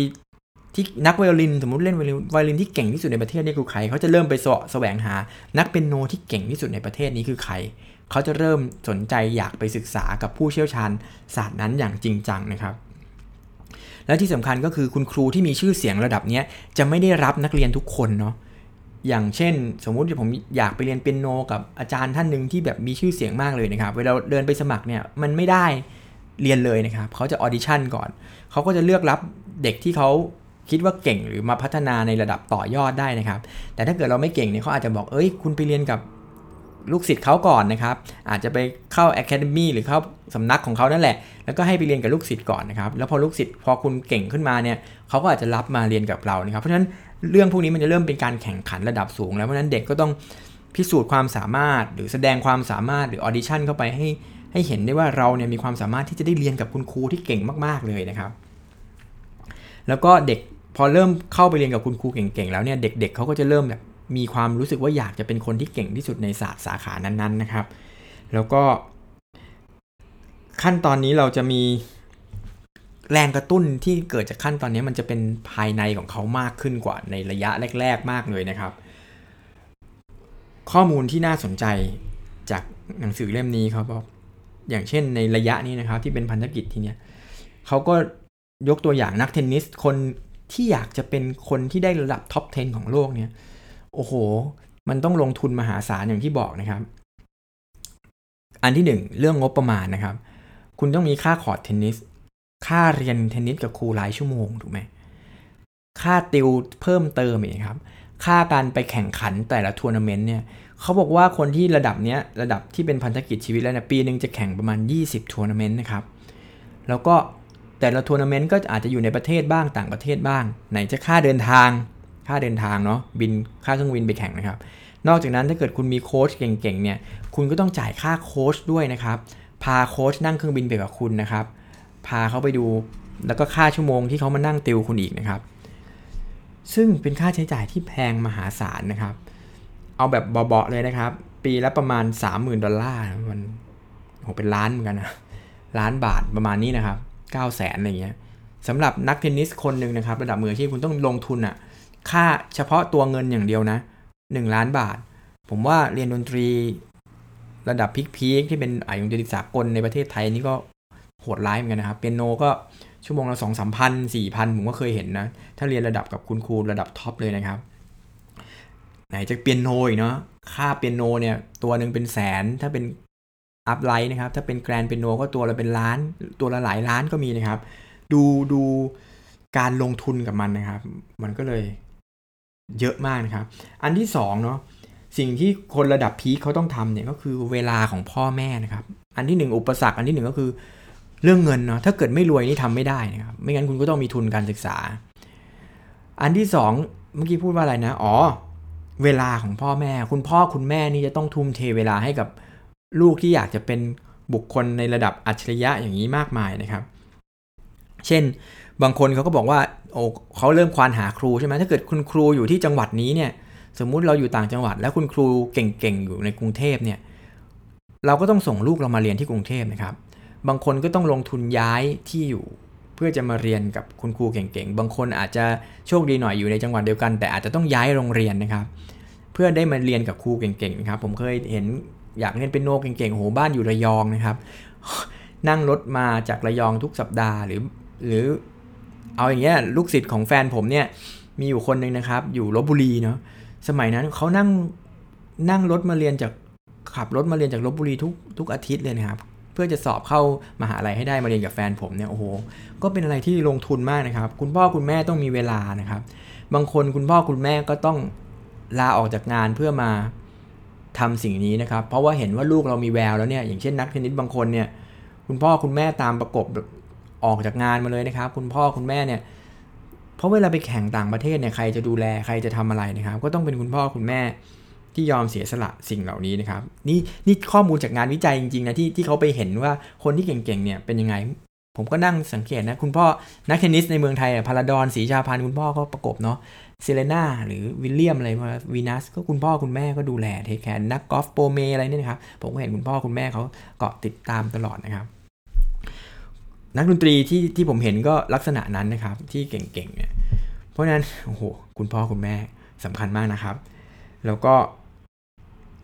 ที่นักไวโอลินสมมุติเล่นไวโอลินที่เก่งที่สุดในประเทศนี่คือใครเขาจะเริ่มไปแสวงหานักเปียโนที่เก่งที่สุดในประเทศนี้คือใครเขาจะเริ่มสนใจอยากไปศึกษากับผู้เชี่ยวชาญศาสตร์นั้นอย่างจริงจังนะครับและที่สำคัญก็คือคุณครูที่มีชื่อเสียงระดับนี้จะไม่ได้รับนักเรียนทุกคนเนาะอย่างเช่นสมมุติว่าผมอยากไปเรียนเปียโนกับอาจารย์ท่านนึงที่แบบมีชื่อเสียงมากเลยนะครับเวลาเดินไปสมัครเนี่ยมันไม่ได้เรียนเลยนะครับเขาจะออดิชั่นก่อนเขาก็จะเลือกรับเด็กที่เขาคิดว่าเก่งหรือมาพัฒนาในระดับต่อยอดได้นะครับแต่ถ้าเกิดเราไม่เก่งเนี่ยเขาอาจจะบอกเอ้ยคุณไปเรียนกับลูกศิษย์เขาก่อนนะครับอาจจะไปเข้า Academy หรือเข้าสำนักของเขานั่นแหละแล้วก็ให้ไปเรียนกับลูกศิษย์ก่อนนะครับแล้วพอลูกศิษย์พอคุณเก่งขึ้นมาเนี่ยเขาก็อาจจะรับมาเรียนกับเรานะครับเพราะฉะนั้นเรื่องพวกนี้มันจะเริ่มเป็นการแข่งขันระดับสูงแล้วเพราะฉะนั้นเด็กก็ต้องพิสูจน์ความสามารถหรือแสดงความสามารถหรือออดิชั่นเข้าไปให้เห็นได้ว่าเราเนี่ยมีความสามารถที่จะได้เรียนกับคุณครูที่เก่งมากๆเลยนะครับแล้วก็เด็กพอเริ่มเข้าไปเรียนกับคุณครูเก่งๆแล้วเนี่ยเด็กๆเขาก็จะเริ่มแบบมีความรู้สึกว่าอยากจะเป็นคนที่เก่งที่สุดในศาสตร์สาขานั้นๆนะครับแล้วก็ขั้นตอนนี้เราจะมีแรงกระตุ้นที่เกิดจากขั้นตอนนี้มันจะเป็นภายในของเขามากขึ้นกว่าในระยะแรกๆมากเลยนะครับข้อมูลที่น่าสนใจจากหนังสือเล่มนี้ครับอย่างเช่นในระยะนี้นะครับที่เป็นพันธกิจทีเนี้ยเขาก็ยกตัวอย่างนักเทนนิสคนที่อยากจะเป็นคนที่ได้ระดับท็อป10ของโลกเนี่ยโอ้โหมันต้องลงทุนมหาศาลอย่างที่บอกนะครับอันที่1เรื่องงบประมาณนะครับคุณต้องมีค่าคอร์ตเทนนิสค่าเรียนเทนนิสกับครูรายชั่วโมงถูกไหมค่าติวเพิ่มเติมอีกครับค่าการไปแข่งขันแต่ละทัวร์นาเมนต์เนี่ยเขาบอกว่าคนที่ระดับเนี้ยระดับที่เป็นพันธกิจชีวิตแล้วเนี่ยปีนึงจะแข่งประมาณ20ทัวร์นาเมนต์นะครับแล้วก็แต่ละทัวร์นาเมนต์ก็อาจจะอยู่ในประเทศบ้างต่างประเทศบ้างไหนจะค่าเดินทางเนาะบินค่าเครื่องบินไปแข่งนะครับนอกจากนั้นถ้าเกิดคุณมีโค้ชเก่งๆเนี่ยคุณก็ต้องจ่ายค่าโค้ชด้วยนะครับพาโค้ชนั่งเครื่องบินไปกับคุณนะครับพาเขาไปดูแล้วก็ค่าชั่วโมงที่เขามานั่งติวคุณอีกนะครับซึ่งเป็นค่าใช้จ่ายที่แพงมหาศาลนะครับเอาแบบเบาๆเลยนะครับปีละประมาณ 30,000 ดอลลาร์มันโหเป็นล้านเหมือนกันนะล้านบาทประมาณนี้นะครับ 900,000 อะไรเงี้ยสำหรับนักเทนนิสคนนึงนะครับระดับมืออาชีพคุณต้องลงทุนอ่ะค่าเฉพาะตัวเงินอย่างเดียวนะ1ล้านบาทผมว่าเรียนดนตรีระดับพีคๆที่เป็นอายุดนตรีสากลในประเทศไทยนี่ก็โหดร้ายเหมือนกันนะครับเปียโนก็ชั่วโมงละ 2-3,000 4,000 ผมก็เคยเห็นนะถ้าเรียนระดับกับคุณครูระดับท็อปเลยนะครับไหนจะเปียโนอีกเนาะค่าเปียโนเนี่ยตัวนึงเป็นแสนถ้าเป็นอัพไลท์นะครับถ้าเป็นแกรนด์เปียโนก็ตัวละเป็นล้านตัวละหลายล้านก็มีนะครับดูการลงทุนกับมันนะครับมันก็เลยเยอะมากนะครับอันที่2เนาะสิ่งที่คนระดับพีคเขาต้องทำเนี่ยก็คือเวลาของพ่อแม่นะครับอันที่1อุปสรรคอันที่1ก็คือเรื่องเงินเนาะถ้าเกิดไม่รวยนี่ทำไม่ได้นะครับไม่งั้นคุณก็ต้องมีทุนการศึกษาอันที่2เมื่อกี้พูดว่าอะไรนะอ๋อเวลาของพ่อแม่คุณพ่อคุณแม่นี่จะต้องทุ่มเทเวลาให้กับลูกที่อยากจะเป็นบุคคลในระดับอัจฉริยะอย่างนี้มากมายนะครับเช่นบางคนเขาก็บอกว่าโอ้เขาเริ่มควานหาครูใช่ไหมถ้าเกิดคุณครูอยู่ที่จังหวัดนี้เนี่ยสมมุติเราอยู่ต่างจังหวัดแล้วคุณครูเก่งๆอยู่ในกรุงเทพเนี่ยเราก็ต้องส่งลูกเรามาเรียนที่กรุงเทพนะครับบางคนก็ต้องลงทุนย้ายที่อยู่เพื่อจะมาเรียนกับคุณครูเก่งๆบางคนอาจจะโชคดีหน่อยอยู่ในจังหวัดเดียวกันแต่อาจจะต้องย้ายโรงเรียนนะครับเพื่อได้มาเรียนกับครูเก่งๆนะครับผมเคยเห็นอยากเรียนเป็นโนเก่งๆโหบ้านอยู่ระยองนะครับนั่งรถมาจากระยองทุกสัปดาห์หรือ หรือเอาอย่างเงี้ยลูกศิษย์ของแฟนผมเนี่ยมีอยู่คนนึงนะครับอยู่ลพบุรีเนาะสมัยนั้นเขานั่งรถมาเรียนจากขับรถมาเรียนจากลพบุรีทุกอาทิตย์เลยนะครับเพื่อจะสอบเข้ามหาลัยให้ได้มาเรียนกับแฟนผมเนี่ยโอ้โหก็เป็นอะไรที่ลงทุนมากนะครับคุณพ่อคุณแม่ต้องมีเวลานะครับบางคนคุณพ่อคุณแม่ก็ต้องลาออกจากงานเพื่อมาทำสิ่งนี้นะครับเพราะว่าเห็นว่าลูกเรามีแววแล้วเนี่ยอย่างเช่นนักเทนนิสบางคนเนี่ยคุณพ่อคุณแม่ตามประกบออกจากงานมาเลยนะครับคุณพ่อคุณแม่เนี่ยเพราะเวลาไปแข่งต่างประเทศเนี่ยใครจะดูแลใครจะทำอะไรนะครับก็ต้องเป็นคุณพ่อคุณแม่ที่ยอมเสียสละสิ่งเหล่านี้นะครับนี่ข้อมูลจากงานวิจัยจริงๆนะที่เขาไปเห็นว่าคนที่เก่งๆเนี่ยเป็นยังไงผมก็นั่งสังเกตนะคุณพ่อนักเทนนิสในเมืองไทยพลาดอนศรีชาพันธ์คุณพ่อก็ประกบเนาะเซเลน่าหรือวิลเลียมอะไรมาวีนัสก็คุณพ่อคุณแม่ก็ดูแลเทคแคร์นักกอล์ฟโปรเมอะไรเนี่ยนะครับผมก็เห็นคุณพ่อคุณแม่เขาเกาะติดตามตลอดนะครับนักดนตรีที่ผมเห็นก็ลักษณะนั้นนะครับที่เก่งๆเนี่ยเพราะนั้นโอ้โหคุณพ่อคุณแม่สำคัญมากนะครับแล้วก็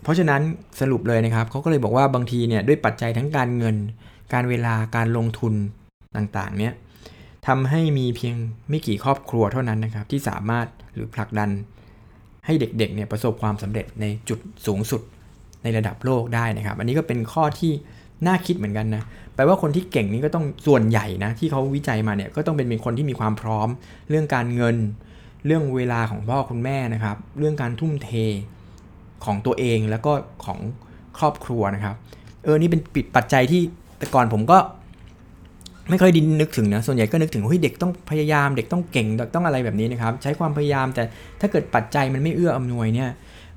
เพราะฉะนั้นสรุปเลยนะครับเขาก็เลยบอกว่าบางทีเนี่ยด้วยปัจจัยทั้งการเงินการเวลาการลงทุนต่างๆเนี่ยทำให้มีเพียงไม่กี่ครอบครัวเท่านั้นนะครับที่สามารถหรือผลักดันให้เด็กๆเนี่ยประสบความสำเร็จในจุดสูงสุดในระดับโลกได้นะครับอันนี้ก็เป็นข้อที่น่าคิดเหมือนกันนะแปลว่าคนที่เก่งนี่ก็ต้องส่วนใหญ่นะที่เขาวิจัยมาเนี่ยก็ต้องเป็นคนที่มีความพร้อมเรื่องการเงินเรื่องเวลาของพ่อคุณแม่นะครับเรื่องการทุ่มเทของตัวเองแล้วก็ของครอบครัวนะครับนี่เป็นปัจจัยที่แต่ก่อนผมก็ไม่ค่อยดินนึกถึงนะส่วนใหญ่ก็นึกถึงเฮ้ยเด็กต้องพยายามเด็กต้องเก่งต้องอะไรแบบนี้นะครับใช้ความพยายามแต่ถ้าเกิดปัจจัยมันไม่เอื้ออำนวยเนี่ย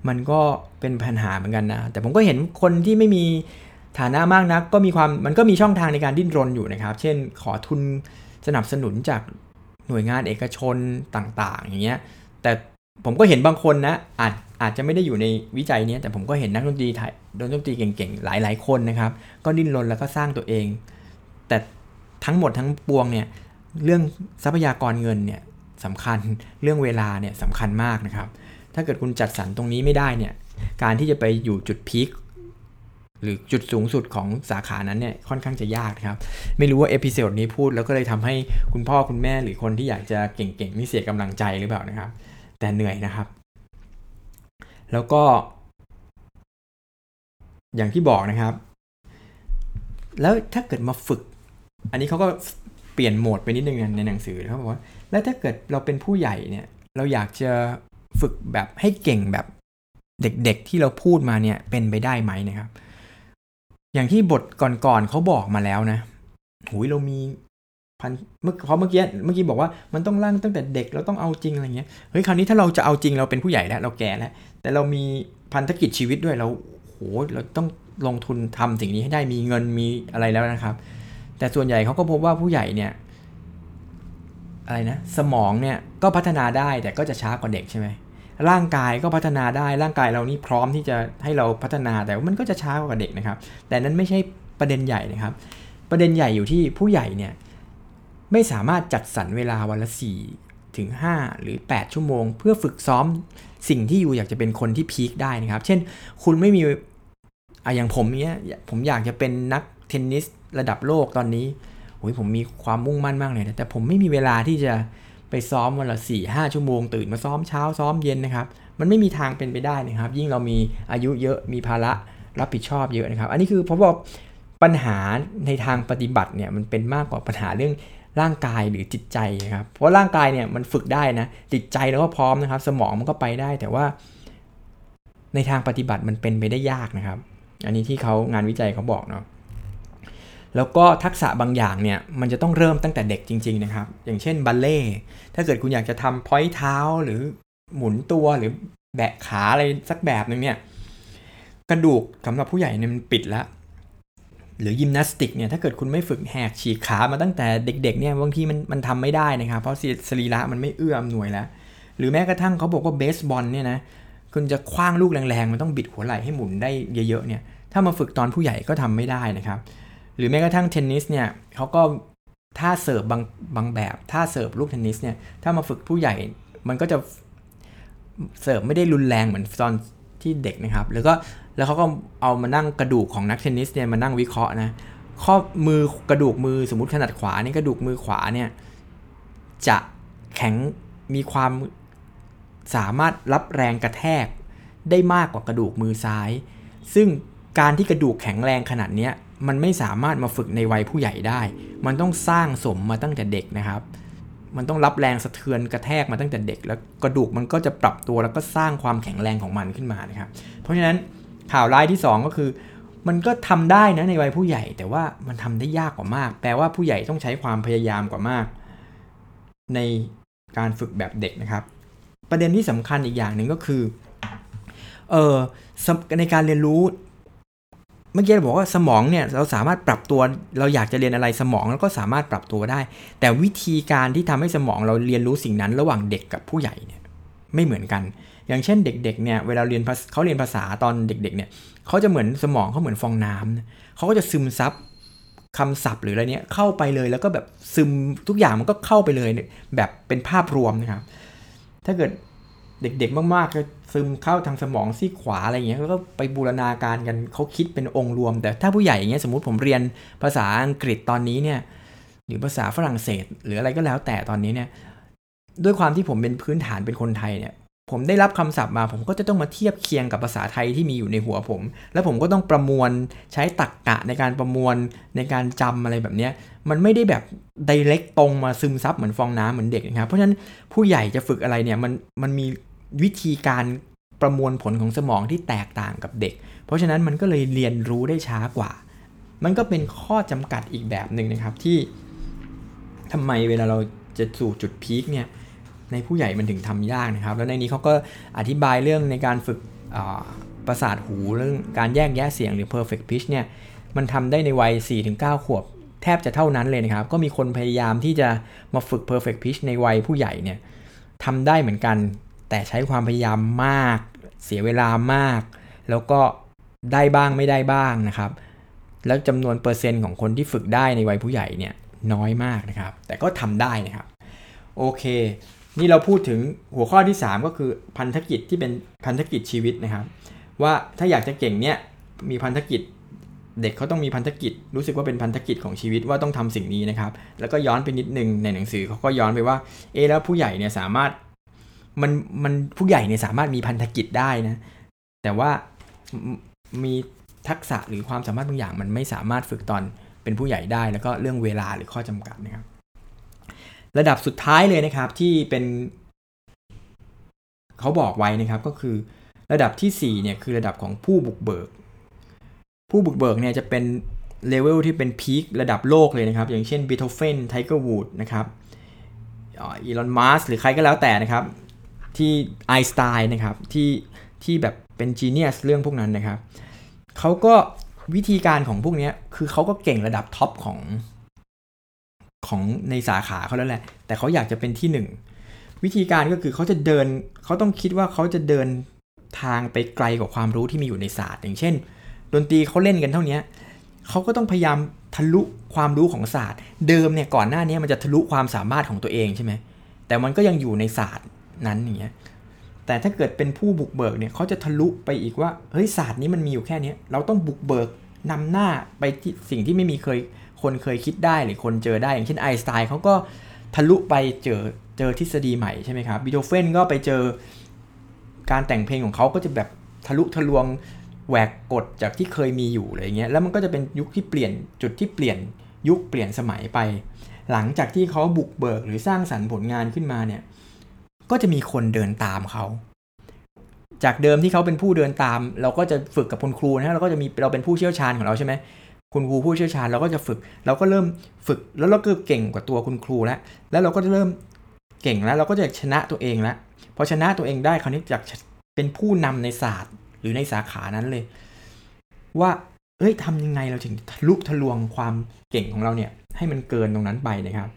มันก็เป็นปัญหาเหมือนกันนะแต่ผมก็เห็นคนที่ไม่มีฐานะมากนักก็มีความมันก็มีช่องทางในการดิ้นรนอยู่นะครับเช่นขอทุนสนับสนุนจากหน่วยงานเอกชนต่างๆอย่างเงี้ยแต่ผมก็เห็นบางคนนะอาจจะไม่ได้อยู่ในวิจัยนี้แต่ผมก็เห็นนักดนตรีไทยดนตรีเก่งๆหลายๆคนนะครับก็ดิ้นรนแล้วก็สร้างตัวเองแต่ทั้งหมดทั้งปวงเนี่ยเรื่องทรัพยากรเงินเนี่ยสำคัญเรื่องเวลาเนี่ยสำคัญมากนะครับถ้าเกิดคุณจัดสรรตรงนี้ไม่ได้เนี่ยการที่จะไปอยู่จุดพีคหรือจุดสูงสุดของสาขานั้นเนี่ยค่อนข้างจะยากนะครับไม่รู้ว่าเอพิโซดนี้พูดแล้วก็เลยทำให้คุณพ่อคุณแม่หรือคนที่อยากจะเก่งๆนี่เสียกำลังใจหรือเปล่านะครับแต่เหนื่อยนะครับแล้วก็อย่างที่บอกนะครับแล้วถ้าเกิดมาฝึกอันนี้เขาก็เปลี่ยนโหมดไปนิดนึงในหนังสือเขาบอกว่าแล้วถ้าเกิดเราเป็นผู้ใหญ่เนี่ยเราอยากจะฝึกแบบให้เก่งแบบเด็กๆที่เราพูดมาเนี่ยเป็นไปได้ไหมนะครับอย่างที่บทก่อนๆเขาบอกมาแล้วนะหูยเรามีพันเมื่อกี้บอกว่ามันต้องร่างตั้งแต่เด็กเราต้องเอาจริงอะไรเงี้ยเฮ้ยคราวนี้ถ้าเราจะเอาจริงเราเป็นผู้ใหญ่แล้วเราแก่แล้วแต่เรามีพันธกิจชีวิตด้วยเราโหเราต้องลงทุนทำสิ่งนี้ให้ได้มีเงินมีอะไรแล้วนะครับแต่ส่วนใหญ่เขาก็พบว่าผู้ใหญ่เนี่ยอะไรนะสมองเนี่ยก็พัฒนาได้แต่ก็จะช้ากว่าเด็กใช่ไหมร่างกายก็พัฒนาได้ร่างกายเรานี่พร้อมที่จะให้เราพัฒนาแต่ว่ามันก็จะช้ากว่าเด็กนะครับแต่นั้นไม่ใช่ประเด็นใหญ่นะครับประเด็นใหญ่อยู่ที่ผู้ใหญ่เนี่ยไม่สามารถจัดสรรเวลาวันละ4ถึง5หรือ8ชั่วโมงเพื่อฝึกซ้อมสิ่งที่อยู่อยากจะเป็นคนที่พีคได้นะครับเช่นคุณไม่มีอย่างผมเนี้ยผมอยากจะเป็นนักเทนนิสระดับโลกตอนนี้โอ้ยผมมีความมุ่งมั่นมากเลยนะแต่ผมไม่มีเวลาที่จะไปซ้อมวันละ 4-5 ชั่วโมงตื่นมาซ้อมเช้าซ้อมเย็นนะครับมันไม่มีทางเป็นไปได้นะครับยิ่งเรามีอายุเยอะมีภาระรับผิดชอบเยอะนะครับอันนี้คือเพราะว่าปัญหาในทางปฏิบัติเนี่ยมันเป็นมากกว่าปัญหาเรื่องร่างกายหรือจิตใจนะครับเพราะร่างกายเนี่ยมันฝึกได้นะจิตใจเราก็พร้อมนะครับสมองมันก็ไปได้แต่ว่าในทางปฏิบัติมันเป็นไปได้ยากนะครับอันนี้ที่เขางานวิจัยเขาบอกเนาะแล้วก็ทักษะบางอย่างเนี่ยมันจะต้องเริ่มตั้งแต่เด็กจริงๆนะครับอย่างเช่นบัลเล่ถ้าเกิดคุณอยากจะทำพอยท์เท้าหรือหมุนตัวหรือแบะขาอะไรสักแบบนึงเนี่ยกระดูกสำหรับผู้ใหญ่เนี่ยมันปิดแล้วหรือยิมนาสติกเนี่ยถ้าเกิดคุณไม่ฝึกแหกฉีกขามาตั้งแต่เด็กๆเนี่ยบางทีมันทำไม่ได้นะครับเพราะสรีระมันไม่เอื้ออำนวยแล้วหรือแม้กระทั่งเขาบอกว่าเบสบอลเนี่ยนะคุณจะคว้างลูกแรงๆมันต้องบิดหัวไหล่ให้หมุนได้เยอะๆเนี่ยถ้ามาฝึกตอนผู้ใหญ่ก็ทำไม่ได้นะครับหรือแม้กระทั่งเทนนิสเนี่ยเขาก็ท่าเสิร์ฟบางแบบท่าเสิร์ฟลูกเทนนิสเนี่ยถ้ามาฝึกผู้ใหญ่มันก็จะเสิร์ฟไม่ได้รุนแรงเหมือนตอนที่เด็กนะครับแล้วเขาก็เอามานั่งกระดูกของนักเทนนิสเนี่ยมานั่งวิเคราะห์นะ ข้อมือกระดูกมือสมมุติขนาดขวานี่กระดูกมือขวาเนี่ยจะแข็งมีความสามารถรับแรงกระแทกได้มากกว่ากระดูกมือซ้ายซึ่งการที่กระดูกแข็งแรงขนาดนี้มันไม่สามารถมาฝึกในวัยผู้ใหญ่ได้มันต้องสร้างสมมาตั้งแต่เด็กนะครับมันต้องรับแรงสะเทือนกระแทกมาตั้งแต่เด็กแล้วกระดูกมันก็จะปรับตัวแล้วก็สร้างความแข็งแรงของมันขึ้นมานะครับเพราะฉะนั้นข่าวร้ายที่2ก็คือมันก็ทำได้นะในวัยผู้ใหญ่แต่ว่ามันทำได้ยากกว่ามากแปลว่าผู้ใหญ่ต้องใช้ความพยายามกว่ามากในการฝึกแบบเด็กนะครับประเด็นที่สำคัญอีกอย่างหนึ่งก็คือในการเรียนรู้เมื่อกี้เราบอกว่าสมองเนี่ยเราสามารถปรับตัวเราอยากจะเรียนอะไรสมองแล้วก็สามารถปรับตัวได้แต่วิธีการที่ทำให้สมองเราเรียนรู้สิ่งนั้นระหว่างเด็กกับผู้ใหญ่เนี่ยไม่เหมือนกันอย่างเช่นเด็กๆเนี่ยเวลาเขาเรียนภาษาตอนเด็กๆเนี่ยเขาจะเหมือนสมองเขาเหมือนฟองน้ำเขาก็จะซึมซับคำศัพท์หรืออะไรเนี่ยเข้าไปเลยแล้วก็แบบซึมทุกอย่างมันก็เข้าไปเลยแบบเป็นภาพรวมนะครับถ้าเกิดเด็กๆมากๆก็ซึมเข้าทางสมองซี่ขวาอะไรอย่างเงี้ยก็ไปบูรณาการกันเขาคิดเป็นองค์รวมแต่ถ้าผู้ใหญ่อย่างเงี้ยสมมุติผมเรียนภาษาอังกฤษตอนนี้เนี่ยหรือภาษาฝรั่งเศสหรืออะไรก็แล้วแต่ตอนนี้เนี่ยด้วยความที่ผมเป็นพื้นฐานเป็นคนไทยเนี่ยผมได้รับคำศัพท์มาผมก็จะต้องมาเทียบเคียงกับภาษาไทยที่มีอยู่ในหัวผมแล้วผมก็ต้องประมวลใช้ตรรกะในการประมวลในการจำอะไรแบบนี้มันไม่ได้แบบ direct ตรงมาซึมซับเหมือนฟองน้ำเหมือนเด็กนะครับเพราะฉะนั้นผู้ใหญ่จะฝึกอะไรเนี่ยมันมีวิธีการประมวลผลของสมองที่แตกต่างกับเด็กเพราะฉะนั้นมันก็เลยเรียนรู้ได้ช้ากว่ามันก็เป็นข้อจำกัดอีกแบบนึงนะครับที่ทำไมเวลาเราจะสู่จุดพีคเนี่ยในผู้ใหญ่มันถึงทำยากนะครับแล้วในนี้เขาก็อธิบายเรื่องในการฝึกประสาทหูเรื่องการแยกแยะเสียงหรือ perfect pitch เนี่ยมันทำได้ในวัย 4-9 ขวบแทบจะเท่านั้นเลยนะครับก็มีคนพยายามที่จะมาฝึก perfect pitch ในวัยผู้ใหญ่เนี่ยทำได้เหมือนกันแต่ใช้ความพยายามมากเสียเวลามากแล้วก็ได้บ้างไม่ได้บ้างนะครับแล้วจำนวนเปอร์เซ็นต์ของคนที่ฝึกได้ในวัยผู้ใหญ่เนี่ยน้อยมากนะครับแต่ก็ทำได้นะครับโอเคนี่เราพูดถึงหัวข้อที่3ก็คือพันธกิจที่เป็นพันธกิจชีวิตนะครับว่าถ้าอยากจะเก่งเนี่ยมีพันธกิจเด็กเขาต้องมีพันธกิจรู้สึกว่าเป็นพันธกิจของชีวิตว่าต้องทำสิ่งนี้นะครับแล้วก็ย้อนไปนิดนึงในหนังสือเขาก็ย้อนไปว่าแล้วผู้ใหญ่เนี่ยสามารถมันผู้ใหญ่เนี่ยสามารถมีพันธกิจได้นะแต่ว่ามีทักษะหรือความสามารถบางอย่างมันไม่สามารถฝึกตอนเป็นผู้ใหญ่ได้แล้วก็เรื่องเวลาหรือข้อจำกัดนะครับระดับสุดท้ายเลยนะครับที่เป็นเขาบอกไว้นะครับก็คือระดับที่4เนี่ยคือระดับของผู้บุกเบิกเนี่ยจะเป็นเลเวลที่เป็นพีคระดับโลกเลยนะครับอย่างเช่น Beethoven Tiger Woods นะครับElon Musk หรือใครก็แล้วแต่นะครับที่ Einstein นะครับที่แบบเป็นจีเนียสเรื่องพวกนั้นนะครับเขาก็วิธีการของพวกนี้คือเขาก็เก่งระดับท็อปของในสาขาเขาแล้วแหละแต่เขาอยากจะเป็นที่หนึ่งวิธีการก็คือเขาต้องคิดว่าเขาจะเดินทางไปไกลกว่าความรู้ที่มีอยู่ในศาสตร์อย่างเช่นดนตรีเขาเล่นกันเท่านี้เขาก็ต้องพยายามทะลุความรู้ของศาสตร์เดิมเนี่ยก่อนหน้านี้มันจะทะลุความสามารถของตัวเองใช่ไหมแต่มันก็ยังอยู่ในศาสตร์นั้นอย่างเงี้ยแต่ถ้าเกิดเป็นผู้บุกเบิกเนี่ยเขาจะทะลุไปอีกว่าเฮ้ยศาสตร์นี้มันมีอยู่แค่นี้เราต้องบุกเบิกนำหน้าไปที่สิ่งที่ไม่มีคนเคยคิดได้หรือคนเจอได้อย่างเช่นไอน์สไตน์เขาก็ทะลุไปเจอทฤษฎีใหม่ใช่ไหมครับบีโธเฟนก็ไปเจอการแต่งเพลงของเขาก็จะแบบทะลุทะลวงแหวกกฎจากที่เคยมีอยู่อะไรเงี้ยแล้วมันก็จะเป็นยุคที่เปลี่ยนจุดที่เปลี่ยนยุคเปลี่ยนสมัยไปหลังจากที่เขาบุกเบิกหรือสร้างสรรค์ผลงานขึ้นมาเนี่ยก็จะมีคนเดินตามเขาจากเดิมที่เขาเป็นผู้เดินตามเราก็จะฝึกกับคุณครูนะเราก็จะมีเราเป็นผู้เชี่ยวชาญของเราใช่ไหมคุณครูผู้เชี่ยวชาญเราก็จะฝึกเราก็เริ่มฝึกแล้วเราก็เก่งกว่าตัวคุณครูแล้วเราก็จะเริ่มเก่งแล้วเราก็จะชนะตัวเองแล้วพอชนะตัวเองได้คราวนี้จากเป็นผู้นำในศาสตร์หรือในสาขานั้นเลยว่าเอ้ยทำยังไงเราถึงทะลุทะลวงความเก่งของเราเนี่ยให้มันเกินตรงนั้นไปนะครับ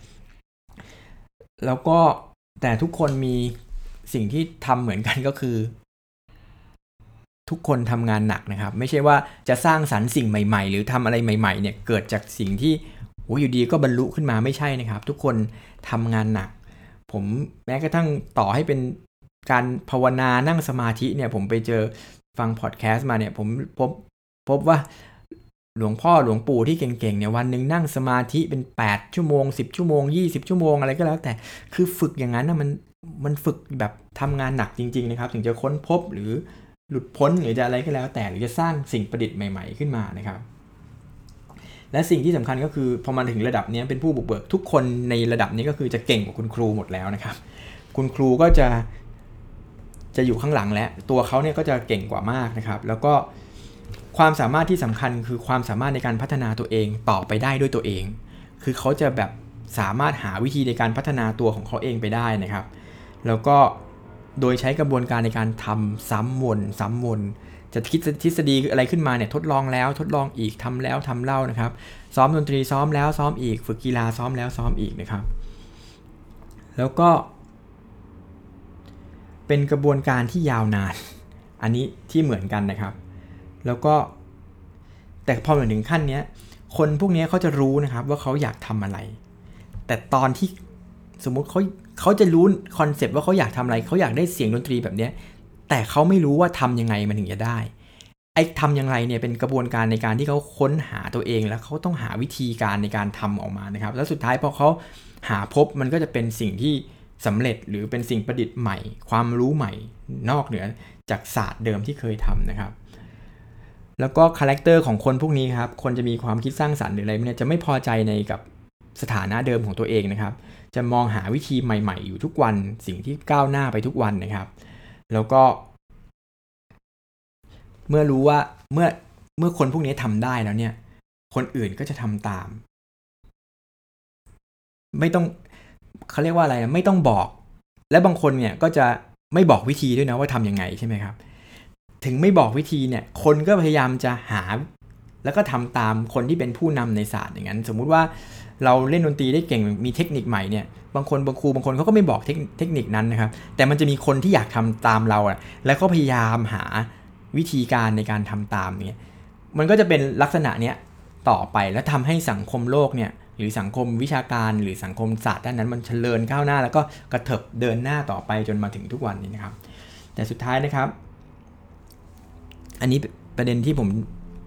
แล้วก็แต่ทุกคนมีสิ่งที่ทำเหมือนกันก็คือทุกคนทำงานหนักนะครับไม่ใช่ว่าจะสร้างสรรค์สิ่งใหม่ๆหรือทำอะไรใหม่ๆเนี่ยเกิดจากสิ่งที่โอ้อยู่ดีก็บรรลุขึ้นมาไม่ใช่นะครับทุกคนทำงานหนักผมแม้กระทั่งต่อให้เป็นการภาวนานั่งสมาธิเนี่ยผมไปเจอฟังพอดแคสต์มาเนี่ยผมพบว่า หลวงพ่อหลวงปู่ที่เก่งๆเนี่ยวันหนึ่งนั่งสมาธิเป็น8ชั่วโมง10ชั่วโมง20ชั่วโมงอะไรก็แล้วแต่คือฝึกอย่างนั้นนะมันฝึกแบบทำงานหนักจริงๆนะครับถึงจะค้นพบหรือหลุดพ้นหรือจะอะไรก็แล้วแต่หรือจะสร้างสิ่งประดิษฐ์ใหม่ๆขึ้นมานะครับและสิ่งที่สำคัญก็คือพอมาถึงระดับนี้เป็นผู้บุกเบิกทุกคนในระดับนี้ก็คือจะเก่งกว่าคุณครูหมดแล้วนะครับคุณครูก็จะอยู่ข้างหลังและตัวเขาเนี่ยก็จะเก่งกว่ามากนะครับแล้วก็ความสามารถที่สำคัญคือความสามารถในการพัฒนาตัวเองต่อไปได้ด้วยตัวเองคือเขาจะแบบสามารถหาวิธีในการพัฒนาตัวของเขาเองไปได้นะครับแล้วก็โดยใช้กระบวนการในการทำซ้ำวนจะคิดทฤษฎีอะไรขึ้นมาเนี่ยทดลองแล้วทดลองอีกทำแล้วทำเล่านะครับซ้อมดนตรีซ้อมแล้วซ้อมอีกฝึกกีฬาซ้อมแล้วซ้อมอีกนะครับแล้วก็เป็นกระบวนการที่ยาวนานอันนี้ที่เหมือนกันนะครับแล้วก็แต่พอถึงขั้นนี้คนพวกนี้เขาจะรู้นะครับว่าเขาอยากทำอะไรแต่ตอนที่สมมติเขาจะรู้คอนเซปต์ว่าเขาอยากทำอะไรเขาอยากได้เสียงดนตรีแบบนี้แต่เขาไม่รู้ว่าทำยังไงมันถึงจะได้ไอ้ทำยังไงเนี่ยเป็นกระบวนการในการที่เขาค้นหาตัวเองแล้วเขาต้องหาวิธีการในการทำออกมานะครับแล้วสุดท้ายพอเขาหาพบมันก็จะเป็นสิ่งที่สำเร็จหรือเป็นสิ่งประดิษฐ์ใหม่ความรู้ใหม่นอกเหนือจากศาสตร์เดิมที่เคยทำนะครับแล้วก็คาแรคเตอร์ของคนพวกนี้ครับคนจะมีความคิดสร้างสรรค์หรืออะไรเนี่ยจะไม่พอใจในกับสถานะเดิมของตัวเองนะครับจะมองหาวิธีใหม่ๆอยู่ทุกวันสิ่งที่ก้าวหน้าไปทุกวันนะครับแล้วก็เมื่อรู้ว่าเมื่อคนพวกนี้ทำได้แล้วเนี่ยคนอื่นก็จะทำตามไม่ต้องเขาเรียกว่าอะไรไม่ต้องบอกและบางคนเนี่ยก็จะไม่บอกวิธีด้วยนะว่าทำยังไงใช่ไหมครับถึงไม่บอกวิธีเนี่ยคนก็พยายามจะหาแล้วก็ทำตามคนที่เป็นผู้นำในศาสตร์อย่างนั้นสมมุติว่าเราเล่นดนตรีได้เก่งมีเทคนิคใหม่เนี่ยบางครูเขาก็ไม่บอกเทคนิคนั้นนะครับแต่มันจะมีคนที่อยากทำตามเราอ่ะแล้วก็พยายามหาวิธีการในการทำตามเนี่ยมันก็จะเป็นลักษณะเนี้ยต่อไปแล้วทำให้สังคมโลกเนี่ยหรือสังคมวิชาการหรือสังคมศาสตร์ด้านนั้นมันเจริญก้าวหน้าแล้วก็กระเถิบเดินหน้าต่อไปจนมาถึงทุกวันนี้นะครับแต่สุดท้ายนะครับอันนี้ประเด็นที่ผม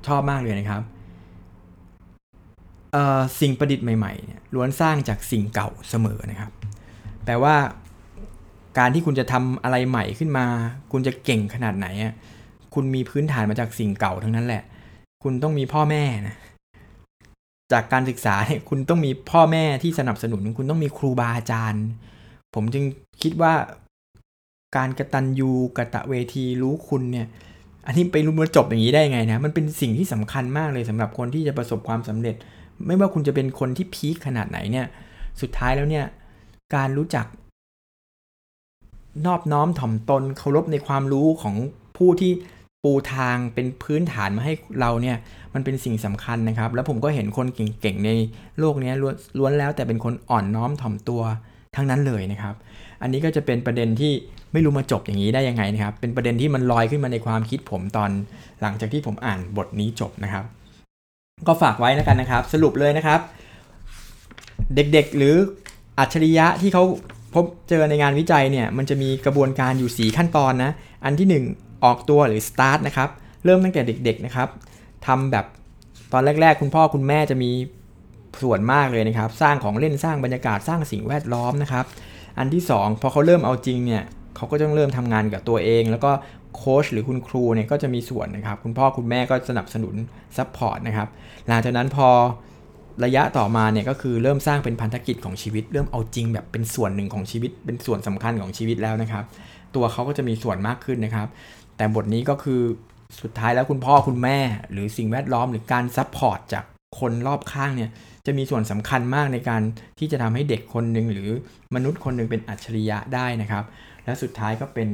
ชอบมากเลยนะครับสิ่งประดิษฐ์ใหม่ๆเนี่ยล้วนสร้างจากสิ่งเก่าเสมอนะครับแปลว่าการที่คุณจะทำอะไรใหม่ขึ้นมาคุณจะเก่งขนาดไหนคุณมีพื้นฐานมาจากสิ่งเก่าทั้งนั้นแหละคุณต้องมีพ่อแม่นะจากการศึกษาเนี่ยคุณต้องมีพ่อแม่ที่สนับสนุนคุณต้องมีครูบาอาจารย์ผมจึงคิดว่าการกตัญญูกตเวทีรู้คุณเนี่ยอันนี้ไปรู้มาจบอย่างนี้ได้ไงนะมันเป็นสิ่งที่สำคัญมากเลยสำหรับคนที่จะประสบความสำเร็จไม่ว่าคุณจะเป็นคนที่พีคขนาดไหนเนี่ยสุดท้ายแล้วเนี่ยการรู้จักนอบน้อมถ่อมตนเคารพในความรู้ของผู้ที่ปูทางเป็นพื้นฐานมาให้เราเนี่ยมันเป็นสิ่งสำคัญนะครับแล้วผมก็เห็นคนเก่งๆในโลกนี้ล้วนแล้วแต่เป็นคนอ่อนน้อมถ่อมตัวทั้งนั้นเลยนะครับอันนี้ก็จะเป็นประเด็นที่ไม่รู้มาจบอย่างนี้ได้ยังไงนะครับเป็นประเด็นที่มันลอยขึ้นมาในความคิดผมตอนหลังจากที่ผมอ่านบทนี้จบนะครับก็ฝากไว้แล้วกันนะครับสรุปเลยนะครับเด็กๆหรืออัจฉริยะที่เขาพบเจอในงานวิจัยเนี่ยมันจะมีกระบวนการอยู่4ขั้นตอนนะอันที่1ออกตัวหรือ start นะครับเริ่มตั้งแต่เด็กๆนะครับทำแบบตอนแรกๆคุณพ่อคุณแม่จะมีส่วนมากเลยนะครับสร้างของเล่นสร้างบรรยากาศสร้างสิ่งแวดล้อมนะครับอันที่2พอเขาเริ่มเอาจริงเนี่ยเขาก็ต้องเริ่มทำงานกับตัวเองแล้วก็โค้ชหรือคุณครูเนี่ยก็จะมีส่วนนะครับคุณพ่อคุณแม่ก็สนับสนุนซัพพอร์ตนะครับหลังจากนั้นพอระยะต่อมาเนี่ยก็คือเริ่มสร้างเป็นพันธกิจของชีวิตเริ่มเอาจริงแบบเป็นส่วนหนึ่งของชีวิตเป็นส่วนสำคัญของชีวิตแล้วนะครับตัวเขาก็จะมีส่วนมากขึ้นนะครับแต่บทนี้ก็คือสุดท้ายแล้วคุณพ่อคุณแม่หรือสิ่งแวดล้อมหรือการซัพพอร์ตจากคนรอบข้างเนี่ยจะมีส่วนสำคัญมากในการที่จะทำให้เด็กคนหนึ่งหรือมนุษย์คนหนึ่งเป็นอัจฉริยะได้นะครับและสุดท้ายก็เป็น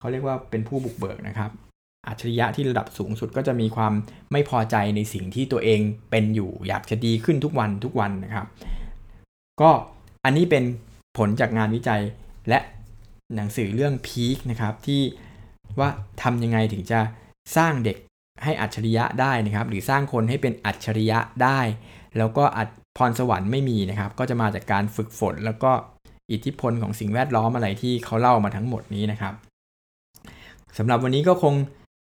เขาเรียกว่าเป็นผู้บุกเบิกนะครับอัจฉริยะที่ระดับสูงสุดก็จะมีความไม่พอใจในสิ่งที่ตัวเองเป็นอยู่อยากจะดีขึ้นทุกวันนะครับก็อันนี้เป็นผลจากงานวิจัยและหนังสือเรื่องพีคนะครับที่ว่าทำยังไงถึงจะสร้างเด็กให้อัจฉริยะได้นะครับหรือสร้างคนให้เป็นอัจฉริยะได้แล้วก็พรสวรรค์ไม่มีนะครับก็จะมาจากการฝึกฝนแล้วก็อิทธิพลของสิ่งแวดล้อมอะไรที่เขาเล่ามาทั้งหมดนี้นะครับสำหรับวันนี้ก็คง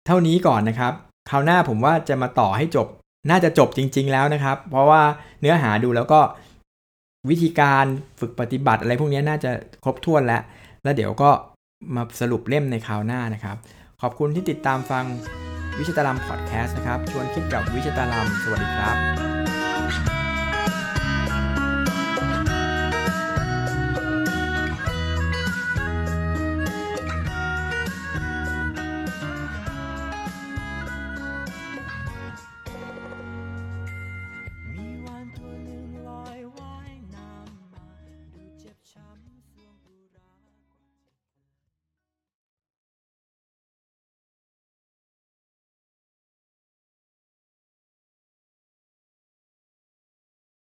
เท่านี้ก่อนนะครับคราวหน้าผมว่าจะมาต่อให้จบ น่าจะจบจริงๆแล้วนะครับเพราะว่าเนื้อหาดูแล้วก็วิธีการฝึกปฏิบัติอะไรพวกนี้น่าจะครบถ้วนแล้วแล้วเดี๋ยวก็มาสรุปเล่มในคราวหน้านะครับขอบคุณที่ติดตามฟังวิชตารามพอดแคสต์นะครับชวนคิดกับวิชตารามสวัสดีครับ